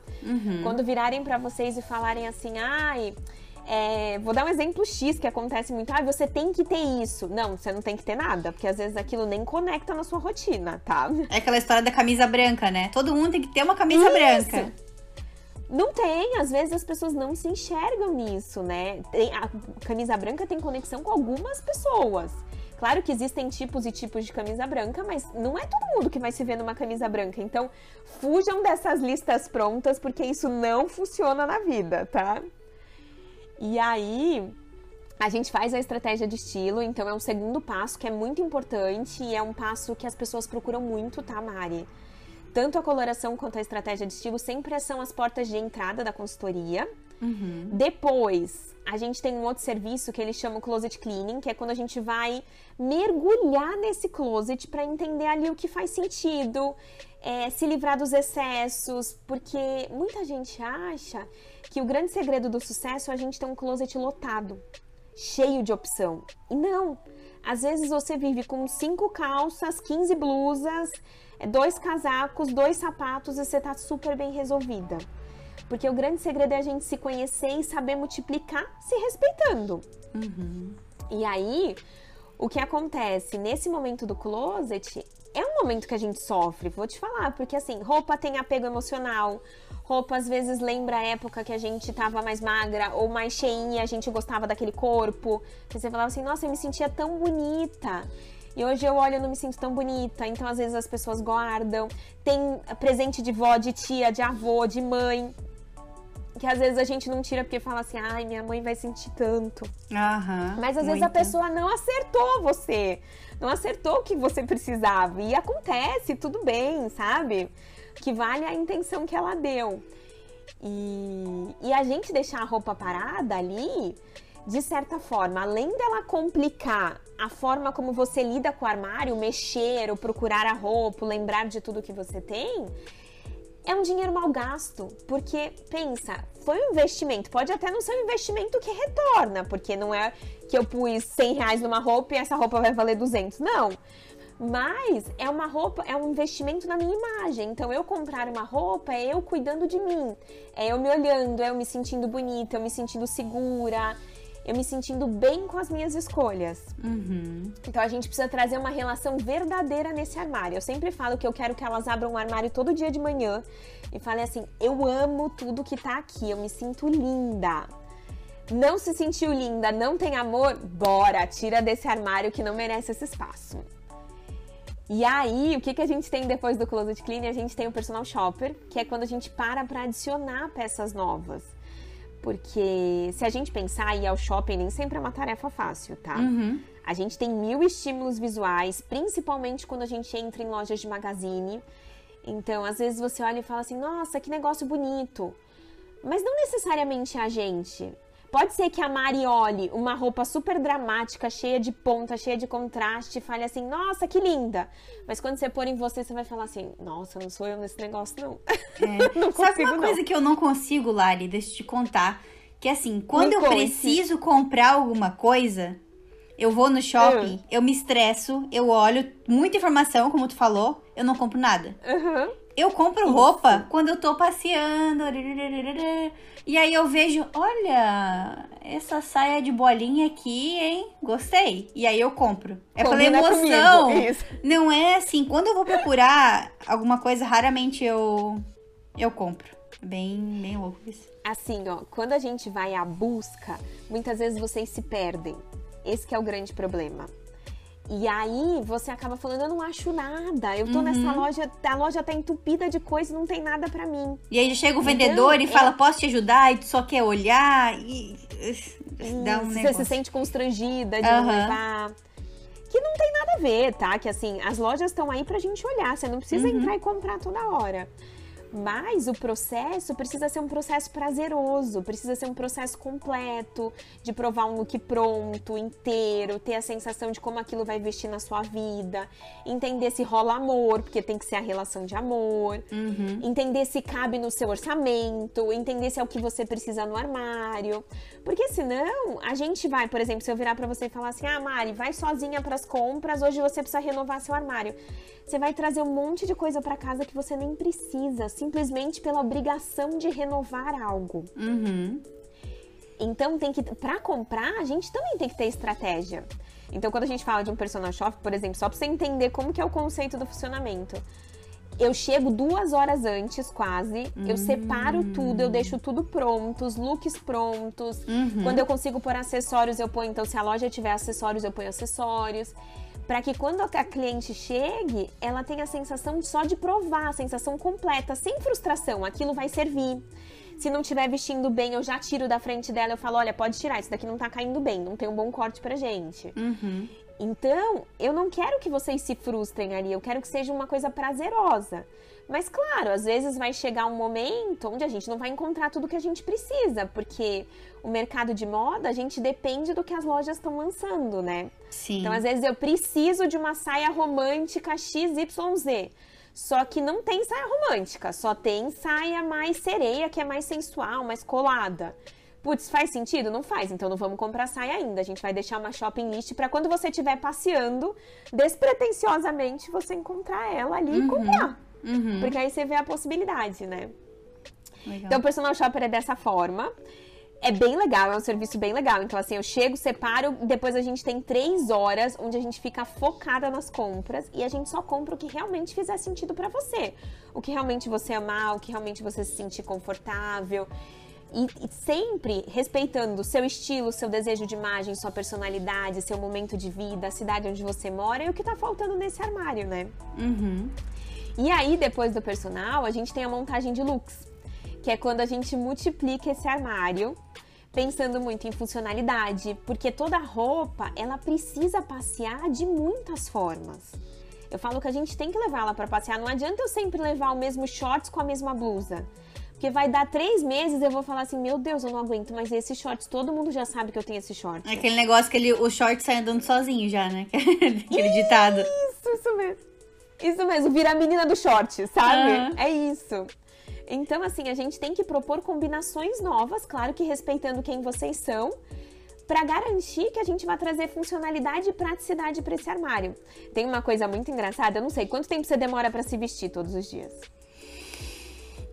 Quando virarem pra vocês e falarem assim, vou dar um exemplo X que acontece muito, você tem que ter isso. Não, você não tem que ter nada, porque às vezes aquilo nem conecta na sua rotina, tá? É aquela história da camisa branca, né? Todo mundo tem que ter uma camisa branca. Não tem, às vezes as pessoas não se enxergam nisso, né? A camisa branca tem conexão com algumas pessoas. Claro que existem tipos e tipos de camisa branca, mas não é todo mundo que vai se ver numa camisa branca. Então, fujam dessas listas prontas, porque isso não funciona na vida, tá? E aí, a gente faz a estratégia de estilo, então é um segundo passo que é muito importante e é um passo que as pessoas procuram muito, tá, Mari? Tanto a coloração quanto a estratégia de estilo sempre são as portas de entrada da consultoria. Depois, a gente tem um outro serviço que eles chamam closet cleaning, que é quando a gente vai mergulhar nesse closet para entender ali o que faz sentido, se livrar dos excessos, porque muita gente acha que o grande segredo do sucesso é a gente ter um closet lotado, cheio de opção. E não! Às vezes você vive com 5 calças, 15 blusas, 2 casacos, 2 sapatos e você tá super bem resolvida. Porque o grande segredo é a gente se conhecer e saber multiplicar se respeitando. E aí, o que acontece nesse momento do closet é um momento que a gente sofre, vou te falar. Porque assim, roupa tem apego emocional, roupa às vezes lembra a época que a gente tava mais magra ou mais cheinha, a gente gostava daquele corpo. Você falava assim, nossa, eu me sentia tão bonita. E hoje eu olho e não me sinto tão bonita, então às vezes as pessoas guardam. Tem presente de vó, de tia, de avô, de mãe. que às vezes a gente não tira porque fala assim, ai, minha mãe vai sentir tanto. Aham, mas às vezes a pessoa não acertou você, não acertou o que você precisava. E acontece, tudo bem, sabe? Que vale a intenção que ela deu. E a gente deixar a roupa parada ali, de certa forma, além dela complicar a forma como você lida com o armário, mexer, ou procurar a roupa, lembrar de tudo que você tem, é um dinheiro mal gasto, porque, pensa, foi um investimento, pode até não ser um investimento que retorna, porque não é que eu pus 100 reais numa roupa e essa roupa vai valer 200, não. Mas é uma roupa, é um investimento na minha imagem. Então, eu comprar uma roupa é eu cuidando de mim, é eu me olhando, é eu me sentindo bonita, eu me sentindo segura, eu me sentindo bem com as minhas escolhas. Uhum. Então, a gente precisa trazer uma relação verdadeira nesse armário. Eu sempre falo que eu quero que elas abram o armário todo dia de manhã e falem assim, eu amo tudo que tá aqui, eu me sinto linda. Não se sentiu linda, não tem amor? Bora, tira desse armário que não merece esse espaço. E aí, o que a gente tem depois do Closet Clean? A gente tem o Personal Shopper, que é quando a gente para para adicionar peças novas. Porque se a gente pensar, ir ao shopping nem sempre é uma tarefa fácil, tá? Uhum. A gente tem 1000 estímulos visuais, principalmente quando a gente entra em lojas de magazine. Então, às vezes você olha e fala assim, nossa, que negócio bonito. Mas não necessariamente é a gente. Pode ser que a Mari olhe uma roupa super dramática, cheia de ponta, cheia de contraste, e fale assim, nossa, que linda. Mas quando você pôr em você, você vai falar assim, nossa, não sou eu nesse negócio, não. É. Não consigo, sabe uma coisa que eu não consigo, Lari? Deixa eu te contar. Que assim, quando eu preciso comprar alguma coisa, eu vou no shopping, eu me estresso, eu olho muita informação, como tu falou, eu não compro nada. Uhum. Eu compro roupa quando eu tô passeando, e aí eu vejo, olha, essa saia de bolinha aqui, hein? Gostei. E aí eu compro. É pela emoção. Não é assim, quando eu vou procurar alguma coisa, raramente eu compro. Bem louco isso. Assim, ó, quando a gente vai à busca, muitas vezes vocês se perdem. Esse que é o grande problema. E aí, você acaba falando, eu não acho nada, eu tô nessa loja, a loja tá entupida de coisa, não tem nada pra mim. E aí chega o vendedor e fala, posso te ajudar? E tu só quer olhar e dá um negócio. Você se sente constrangida de não levar. Que não tem nada a ver, tá? Que assim, as lojas estão aí pra gente olhar, você não precisa entrar e comprar toda hora. Mas o processo precisa ser um processo prazeroso, precisa ser um processo completo, de provar um look pronto, inteiro, ter a sensação de como aquilo vai vestir na sua vida, entender se rola amor, porque tem que ser a relação de amor, entender se cabe no seu orçamento, entender se é o que você precisa no armário. Porque senão, a gente vai, por exemplo, se eu virar pra você e falar assim, ah, Mari, vai sozinha pras compras, hoje você precisa renovar seu armário. Você vai trazer um monte de coisa pra casa que você nem precisa, simplesmente pela obrigação de renovar algo. Então, tem que, pra comprar, a gente também tem que ter estratégia. Então, quando a gente fala de um personal shopper, por exemplo, só pra você entender como que é o conceito do funcionamento. Eu chego 2 horas antes, quase, eu separo tudo, eu deixo tudo pronto, os looks prontos. Quando eu consigo pôr acessórios, eu ponho. Então, se a loja tiver acessórios, eu ponho acessórios. Pra que quando a cliente chegue, ela tenha a sensação só de provar, a sensação completa, sem frustração, aquilo vai servir. Se não estiver vestindo bem, eu já tiro da frente dela, eu falo, olha, pode tirar, isso daqui não tá caindo bem, não tem um bom corte pra gente. Então, eu não quero que vocês se frustrem ali, eu quero que seja uma coisa prazerosa. Mas claro, às vezes vai chegar um momento onde a gente não vai encontrar tudo que a gente precisa, porque o mercado de moda, a gente depende do que as lojas estão lançando, né? Sim. Então, às vezes eu preciso de uma saia romântica XYZ, só que não tem saia romântica, só tem saia mais sereia, que é mais sensual, mais colada. Putz, faz sentido? Não faz, então não vamos comprar saia ainda. A gente vai deixar uma shopping list pra quando você estiver passeando, despretensiosamente, você encontrar ela ali e comprar. Porque aí você vê a possibilidade, né? Legal. Então, o personal shopper é dessa forma. É bem legal, é um serviço bem legal. Então, assim, eu chego, separo, depois a gente tem 3 horas onde a gente fica focada nas compras e a gente só compra o que realmente fizer sentido pra você. O que realmente você amar, o que realmente você se sentir confortável. E sempre respeitando o seu estilo, seu desejo de imagem, sua personalidade, seu momento de vida, a cidade onde você mora e o que tá faltando nesse armário, né? E aí, depois do personal, a gente tem a montagem de looks, que é quando a gente multiplica esse armário, pensando muito em funcionalidade, porque toda roupa, ela precisa passear de muitas formas. Eu falo que a gente tem que levar ela para passear, não adianta eu sempre levar o mesmo shorts com a mesma blusa, porque vai dar 3 meses eu vou falar assim, meu Deus, eu não aguento, mas esse shorts, todo mundo já sabe que eu tenho esse shorts. É aquele negócio que o short sai andando sozinho já, né? Aquele ditado. Isso mesmo. Isso mesmo, vira a menina do short, sabe? Uhum. É isso. Então, assim, a gente tem que propor combinações novas, claro que respeitando quem vocês são, para garantir que a gente vai trazer funcionalidade e praticidade para esse armário. Tem uma coisa muito engraçada, eu não sei, quanto tempo você demora para se vestir todos os dias?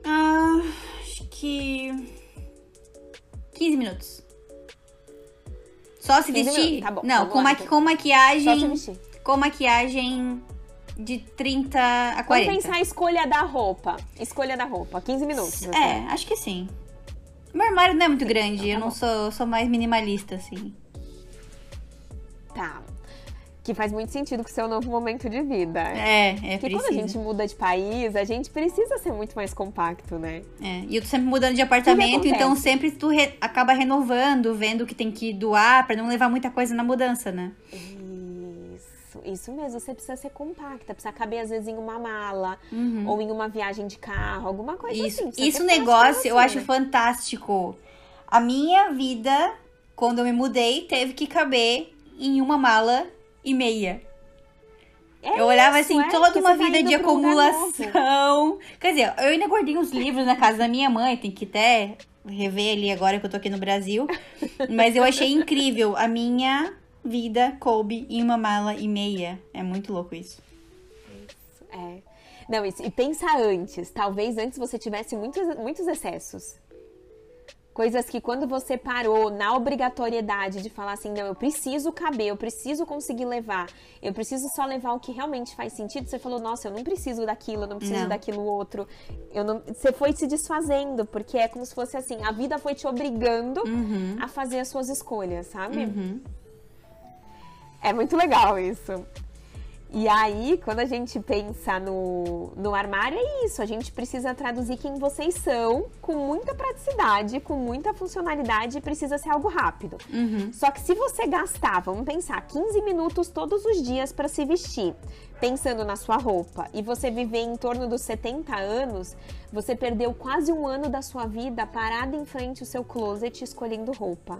Ah, acho que 15 minutos. Só se vestir? Minutos, tá bom, não, com maquiagem. Só se vestir. Com maquiagem de 30 a 40. Vamos pensar a escolha da roupa. Escolha da roupa, 15 minutos. Você. É, acho que sim. Meu armário não é muito grande, então, tá, eu não sou mais minimalista, assim. Tá. Que faz muito sentido com o seu novo momento de vida. É porque quando a gente muda de país, a gente precisa ser muito mais compacto, né? É, e eu tô sempre mudando de apartamento, então sempre tu acaba renovando, vendo o que tem que doar, pra não levar muita coisa na mudança, né? Isso mesmo, você precisa ser compacta, precisa caber às vezes em uma mala, ou em uma viagem de carro, alguma coisa assim. Isso negócio eu acho fantástico. A minha vida, quando eu me mudei, teve que caber em uma mala e meia. Eu olhava assim, toda uma vida de acumulação. Quer dizer, eu ainda guardei uns livros na casa da minha mãe, tem que até rever ali agora que eu tô aqui no Brasil. Mas eu achei incrível, a minha vida coube em uma mala e meia. É muito louco isso. É. Não, isso. E pensa antes. Talvez antes você tivesse muitos excessos. Coisas que quando você parou na obrigatoriedade de falar assim, não, eu preciso caber, eu preciso conseguir levar, eu preciso só levar o que realmente faz sentido, você falou, nossa, eu não preciso daquilo, eu não preciso daquilo outro. Você foi se desfazendo, porque é como se fosse assim, a vida foi te obrigando a fazer as suas escolhas, sabe? É muito legal isso. E aí, quando a gente pensa no armário, é isso. A gente precisa traduzir quem vocês são com muita praticidade, com muita funcionalidade, e precisa ser algo rápido. Só que se você gastar, vamos pensar, 15 minutos todos os dias para se vestir, pensando na sua roupa, e você viver em torno dos 70 anos, você perdeu quase um ano da sua vida parada em frente ao seu closet escolhendo roupa.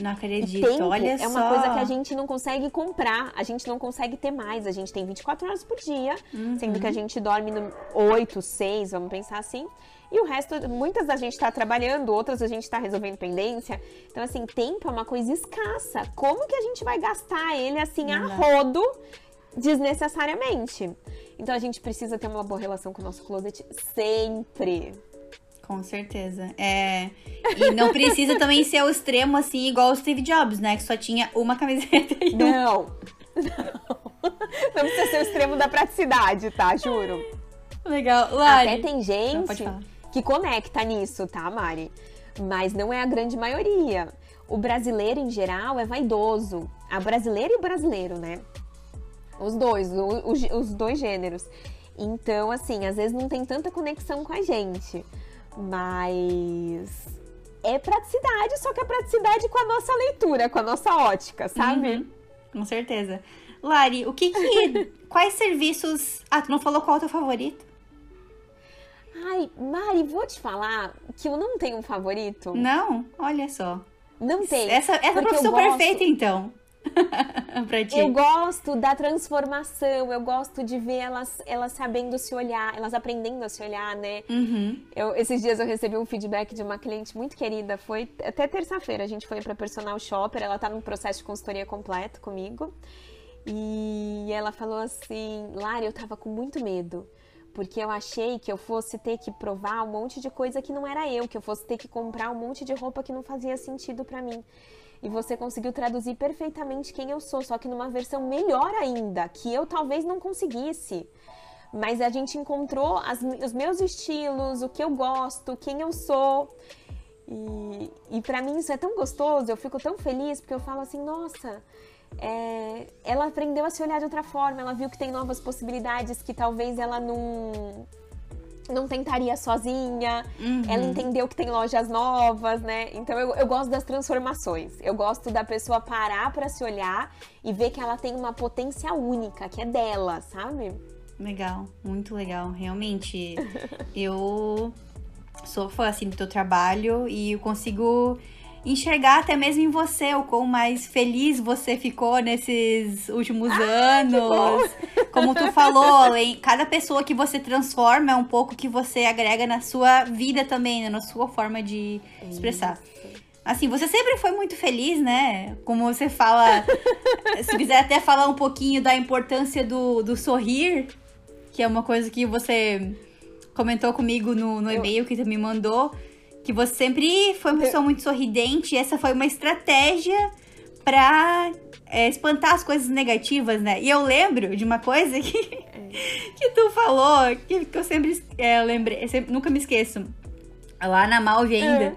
Não acredito, tempo, olha só. É uma coisa que a gente não consegue comprar, a gente não consegue ter mais. A gente tem 24 horas por dia, sendo que a gente dorme 8, 6, vamos pensar assim. E o resto, muitas a gente está trabalhando, outras a gente está resolvendo pendência. Então, assim, tempo é uma coisa escassa. Como que a gente vai gastar ele, assim, a rodo, desnecessariamente? Então, a gente precisa ter uma boa relação com o nosso closet sempre. Com certeza, e não precisa também ser o extremo, assim, igual o Steve Jobs, né, que só tinha uma camiseta e não precisa ser o extremo da praticidade, tá, juro. Legal, Lari. Até tem gente que conecta nisso, tá, Mari? Mas não é a grande maioria. O brasileiro, em geral, é vaidoso, a brasileira e o brasileiro, né, os dois gêneros. Então, assim, às vezes não tem tanta conexão com a gente. Mas é praticidade, só que é praticidade com a nossa leitura, com a nossa ótica, sabe? Com certeza. Lari, quais serviços... Ah, tu não falou qual é o teu favorito? Ai, Mari, vou te falar que eu não tenho um favorito. Não? Olha só. Não tenho. Essa profissão perfeita, então. Pra ti. Eu gosto da transformação, eu gosto de ver elas sabendo se olhar, elas aprendendo a se olhar, né? Esses dias eu recebi um feedback de uma cliente muito querida, foi até terça-feira, a gente foi pra personal shopper, ela tá num processo de consultoria completo comigo, e ela falou assim, Lari, eu tava com muito medo, porque eu achei que eu fosse ter que provar um monte de coisa que não era eu, que eu fosse ter que comprar um monte de roupa que não fazia sentido pra mim. E você conseguiu traduzir perfeitamente quem eu sou, só que numa versão melhor ainda, que eu talvez não conseguisse. Mas a gente encontrou os meus estilos, o que eu gosto, quem eu sou. E pra mim isso é tão gostoso, eu fico tão feliz, porque eu falo assim, nossa... ela aprendeu a se olhar de outra forma, ela viu que tem novas possibilidades que talvez ela não... não tentaria sozinha, ela entendeu que tem lojas novas, né? Então eu gosto das transformações, eu gosto da pessoa parar pra se olhar e ver que ela tem uma potência única, que é dela, sabe? Legal, muito legal, realmente. Eu sou fã, assim, do teu trabalho e eu consigo enxergar até mesmo em você o quão mais feliz você ficou nesses últimos anos. Como tu falou, cada pessoa que você transforma é um pouco que você agrega na sua vida também, né? Na sua forma de expressar. Assim, você sempre foi muito feliz, né? Como você fala, se quiser até falar um pouquinho da importância do sorrir, que é uma coisa que você comentou comigo no e-mail que tu me mandou, que você sempre foi uma pessoa muito sorridente, e essa foi uma estratégia pra espantar as coisas negativas, né? E eu lembro de uma coisa que tu falou, que eu sempre lembrei, eu sempre, nunca me esqueço, lá na Malve ainda,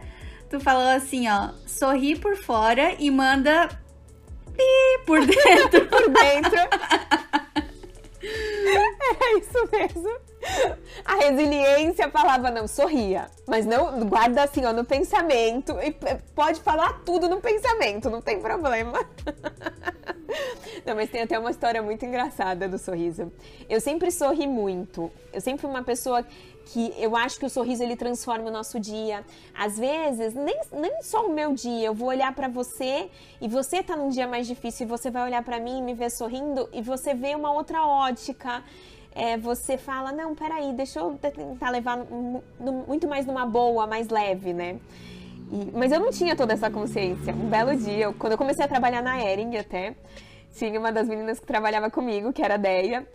tu falou assim, ó, sorri por fora e manda pi por dentro. Por dentro. É isso mesmo. A resiliência falava, não, sorria, mas não, guarda assim, ó, no pensamento, e pode falar tudo no pensamento, não tem problema. Não, mas tem até uma história muito engraçada do sorriso. Eu sempre sorri muito, eu sempre fui uma pessoa que eu acho que o sorriso, ele transforma o nosso dia. Às vezes, nem só o meu dia, eu vou olhar pra você e você tá num dia mais difícil e você vai olhar pra mim e me ver sorrindo e você vê uma outra ótica. Você fala, não, peraí, deixa eu tentar levar muito mais numa boa, mais leve, né? Mas eu não tinha toda essa consciência. Um belo dia, quando eu comecei a trabalhar na Ering até, tinha uma das meninas que trabalhava comigo, que era a Deia,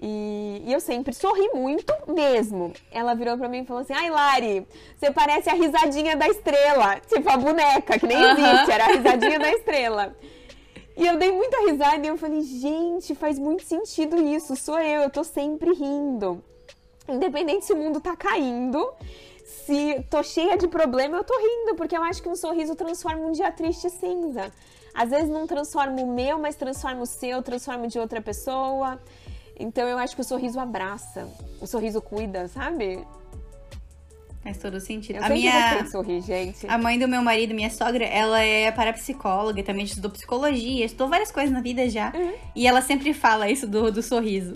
e eu sempre sorri muito mesmo. Ela virou pra mim e falou assim, ai, Lari, você parece a risadinha da estrela, tipo a boneca, que nem existe, era a risadinha da estrela. E eu dei muita risada e eu falei, gente, faz muito sentido isso, sou eu tô sempre rindo. Independente se o mundo tá caindo, se tô cheia de problema, eu tô rindo, porque eu acho que um sorriso transforma um dia triste e cinza. Às vezes não transforma o meu, mas transforma o seu, transforma o de outra pessoa. Então eu acho que o sorriso abraça, o sorriso cuida, sabe? Faz todo sentido. Eu sempre gostei de sorrir, gente. A mãe do meu marido, minha sogra, ela é parapsicóloga e também estudou psicologia, estudou várias coisas na vida já. E ela sempre fala isso do sorriso.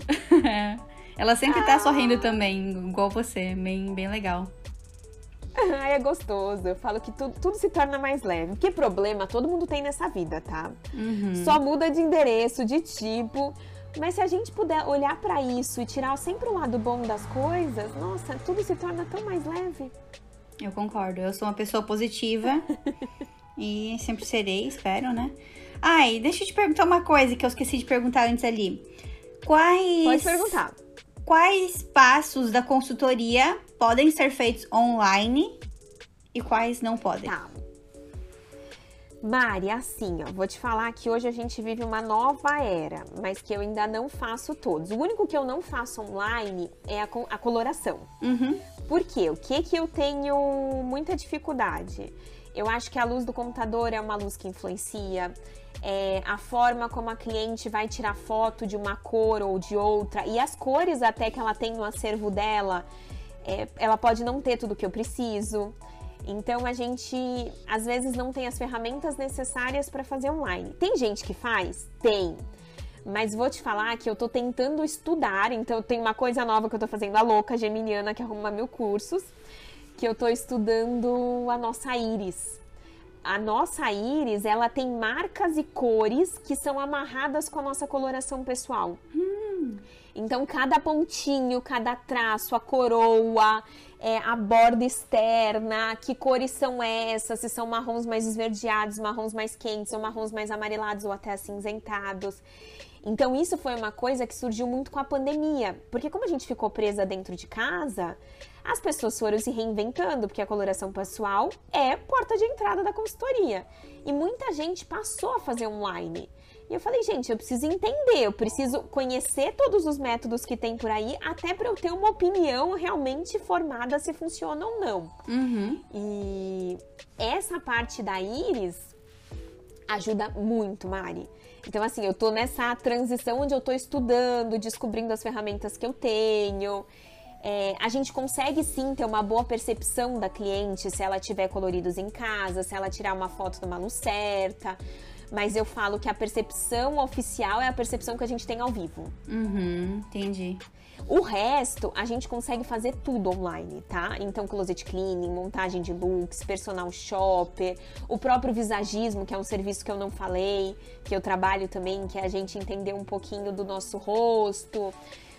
Ela sempre tá sorrindo também, igual você, bem legal. Ai, é gostoso. Eu falo que tudo se torna mais leve. Que problema todo mundo tem nessa vida, tá? Só muda de endereço, de tipo. Mas se a gente puder olhar pra isso e tirar sempre o lado bom das coisas, nossa, tudo se torna tão mais leve. Eu concordo, eu sou uma pessoa positiva e sempre serei, espero, né? Ai, deixa eu te perguntar uma coisa que eu esqueci de perguntar antes ali. Pode perguntar. Quais passos da consultoria podem ser feitos online e quais não podem? Tá. Mari, assim, ó, vou te falar que hoje a gente vive uma nova era, mas que eu ainda não faço todos. O único que eu não faço online é a coloração. Por quê? O que que eu tenho muita dificuldade? Eu acho que a luz do computador é uma luz que influencia, a forma como a cliente vai tirar foto de uma cor ou de outra, e as cores até que ela tem no acervo dela, ela pode não ter tudo que eu preciso. Então, a gente, às vezes, não tem as ferramentas necessárias para fazer online. Tem gente que faz? Tem. Mas vou te falar que eu tô tentando estudar, então tem uma coisa nova que eu tô fazendo, a louca geminiana que arruma mil cursos, que eu tô estudando a nossa íris. A nossa íris, ela tem marcas e cores que são amarradas com a nossa coloração pessoal. Então, cada pontinho, cada traço, a coroa, a borda externa, que cores são essas, se são marrons mais esverdeados, marrons mais quentes, ou marrons mais amarelados, ou até acinzentados. Então, isso foi uma coisa que surgiu muito com a pandemia, porque como a gente ficou presa dentro de casa, as pessoas foram se reinventando, porque a coloração pessoal é porta de entrada da consultoria. E muita gente passou a fazer online. E eu falei, gente, eu preciso entender, eu preciso conhecer todos os métodos que tem por aí, até para eu ter uma opinião realmente formada se funciona ou não. E essa parte da íris ajuda muito, Mari. Então, assim, eu tô nessa transição onde eu tô estudando, descobrindo as ferramentas que eu tenho. a gente consegue sim ter uma boa percepção da cliente se ela tiver coloridos em casa, se ela tirar uma foto numa lucerta, mas eu falo que a percepção oficial é a percepção que a gente tem ao vivo. Uhum, entendi. O resto, a gente consegue fazer tudo online, tá? Então, closet cleaning, montagem de looks, personal shopper, o próprio visagismo, que é um serviço que eu não falei, que eu trabalho também, que é a gente entender um pouquinho do nosso rosto,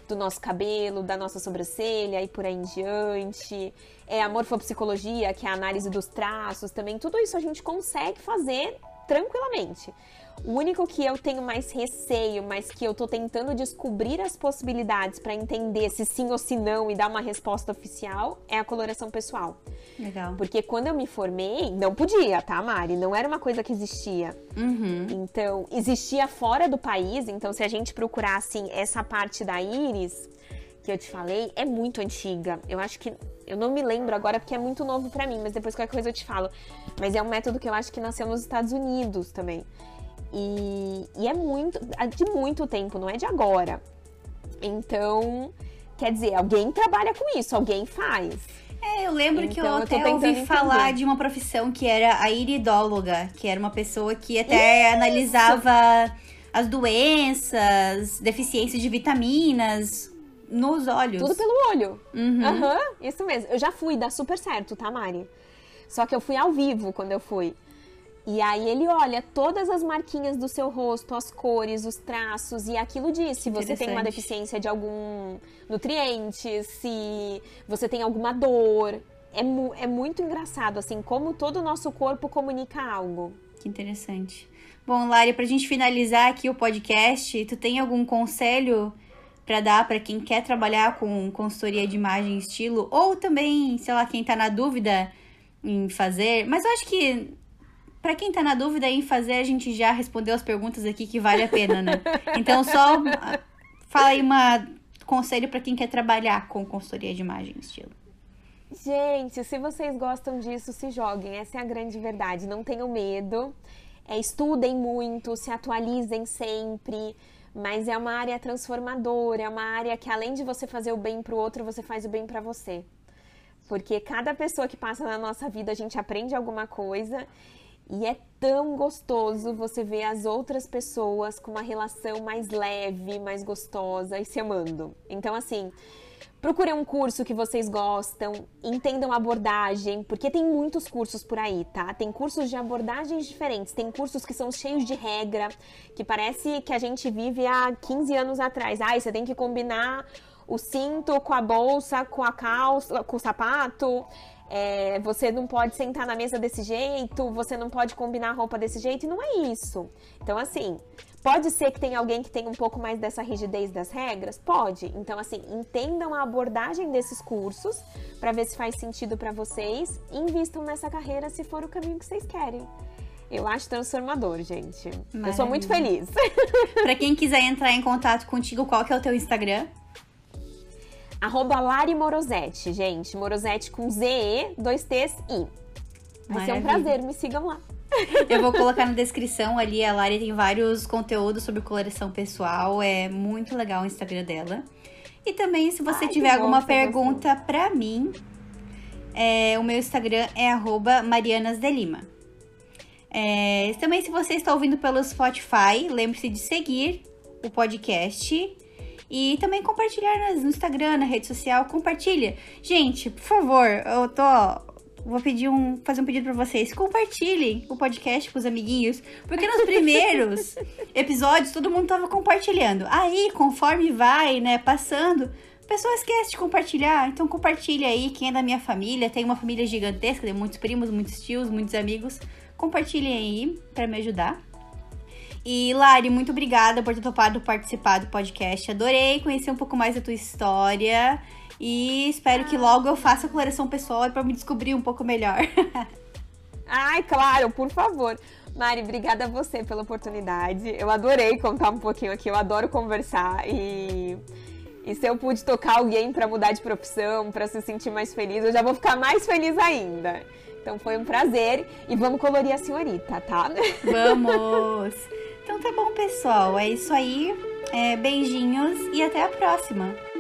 do nosso cabelo, da nossa sobrancelha e por aí em diante. É a morfopsicologia, que é a análise dos traços também. Tudo isso a gente consegue fazer tranquilamente. O único que eu tenho mais receio, mas que eu tô tentando descobrir as possibilidades para entender se sim ou se não e dar uma resposta oficial, é a coloração pessoal. Legal. Porque quando eu me formei, não podia, tá, Mari? Não era uma coisa que existia. Uhum. Então, existia fora do país, então se a gente procurar, assim, essa parte da íris que eu te falei, é muito antiga. Eu acho que... eu não me lembro agora porque é muito novo pra mim, mas depois qualquer coisa eu te falo. Mas é um método que eu acho que nasceu nos Estados Unidos também. E é muito, de muito tempo, não é de agora. Então, quer dizer, alguém trabalha com isso, alguém faz. É, eu lembro então, que eu até ouvi falar de uma profissão que era a iridóloga, que era uma pessoa que até analisava as doenças, deficiência de vitaminas... nos olhos. Tudo pelo olho. Uhum. Uhum, isso mesmo. Eu já fui, dá super certo, tá, Mari? Só que eu fui ao vivo quando eu fui. E aí ele olha todas as marquinhas do seu rosto, as cores, os traços e aquilo diz se você tem uma deficiência de algum nutriente, se você tem alguma dor. É muito engraçado, assim, como todo o nosso corpo comunica algo. Que interessante. Bom, Lari, pra gente finalizar aqui o podcast, tu tem algum conselho para dar para quem quer trabalhar com consultoria de imagem e estilo, ou também, sei lá, quem tá na dúvida em fazer? Mas eu acho que para quem tá na dúvida em fazer, a gente já respondeu as perguntas aqui que vale a pena, né? Então só fala aí um conselho para quem quer trabalhar com consultoria de imagem e estilo. Gente, se vocês gostam disso, se joguem, essa é a grande verdade, não tenham medo, estudem muito, se atualizem sempre. Mas é uma área transformadora, é uma área que além de você fazer o bem pro outro, você faz o bem pra você. Porque cada pessoa que passa na nossa vida, a gente aprende alguma coisa. E é tão gostoso você ver as outras pessoas com uma relação mais leve, mais gostosa e se amando. Então, assim, procurem um curso que vocês gostam, entendam a abordagem, porque tem muitos cursos por aí, tá? Tem cursos de abordagens diferentes, tem cursos que são cheios de regra, que parece que a gente vive há 15 anos atrás. Ai, você tem que combinar o cinto com a bolsa, com a calça, com o sapato, você não pode sentar na mesa desse jeito, você não pode combinar a roupa desse jeito, e não é isso. Então, assim... pode ser que tenha alguém que tenha um pouco mais dessa rigidez das regras? Pode. Então, assim, entendam a abordagem desses cursos para ver se faz sentido para vocês e invistam nessa carreira se for o caminho que vocês querem. Eu acho transformador, gente. Maravilha. Eu sou muito feliz. Para quem quiser entrar em contato contigo, qual que é o teu Instagram? @Lari Morosetti, gente. Morosetti com ZE, 2 T's, I. Vai ser um prazer, me sigam lá. Eu vou colocar na descrição ali, a Lari tem vários conteúdos sobre coloração pessoal, é muito legal o Instagram dela. E também, se você tiver alguma pergunta pra mim, o meu Instagram é @marianasdelima. Também, se você está ouvindo pelo Spotify, lembre-se de seguir o podcast e também compartilhar no Instagram, na rede social, compartilha. Gente, por favor, eu tô... vou pedir fazer um pedido pra vocês. Compartilhem o podcast com os amiguinhos. Porque nos primeiros episódios, todo mundo tava compartilhando. Aí, conforme vai, né, passando, o pessoal esquece de compartilhar. Então, compartilha aí. Quem é da minha família, tem uma família gigantesca, tem muitos primos, muitos tios, muitos amigos. Compartilhem aí pra me ajudar. E, Lari, muito obrigada por ter topado participar do podcast. Adorei conhecer um pouco mais da tua história. E espero que logo eu faça a coloração pessoal para me descobrir um pouco melhor. Ai, claro, por favor. Mari, obrigada a você pela oportunidade. Eu adorei contar um pouquinho aqui, eu adoro conversar. E se eu pude tocar alguém para mudar de profissão, para se sentir mais feliz, eu já vou ficar mais feliz ainda. Então foi um prazer e vamos colorir a senhorita, tá? Vamos! Então tá bom, pessoal. É isso aí. Beijinhos e até a próxima.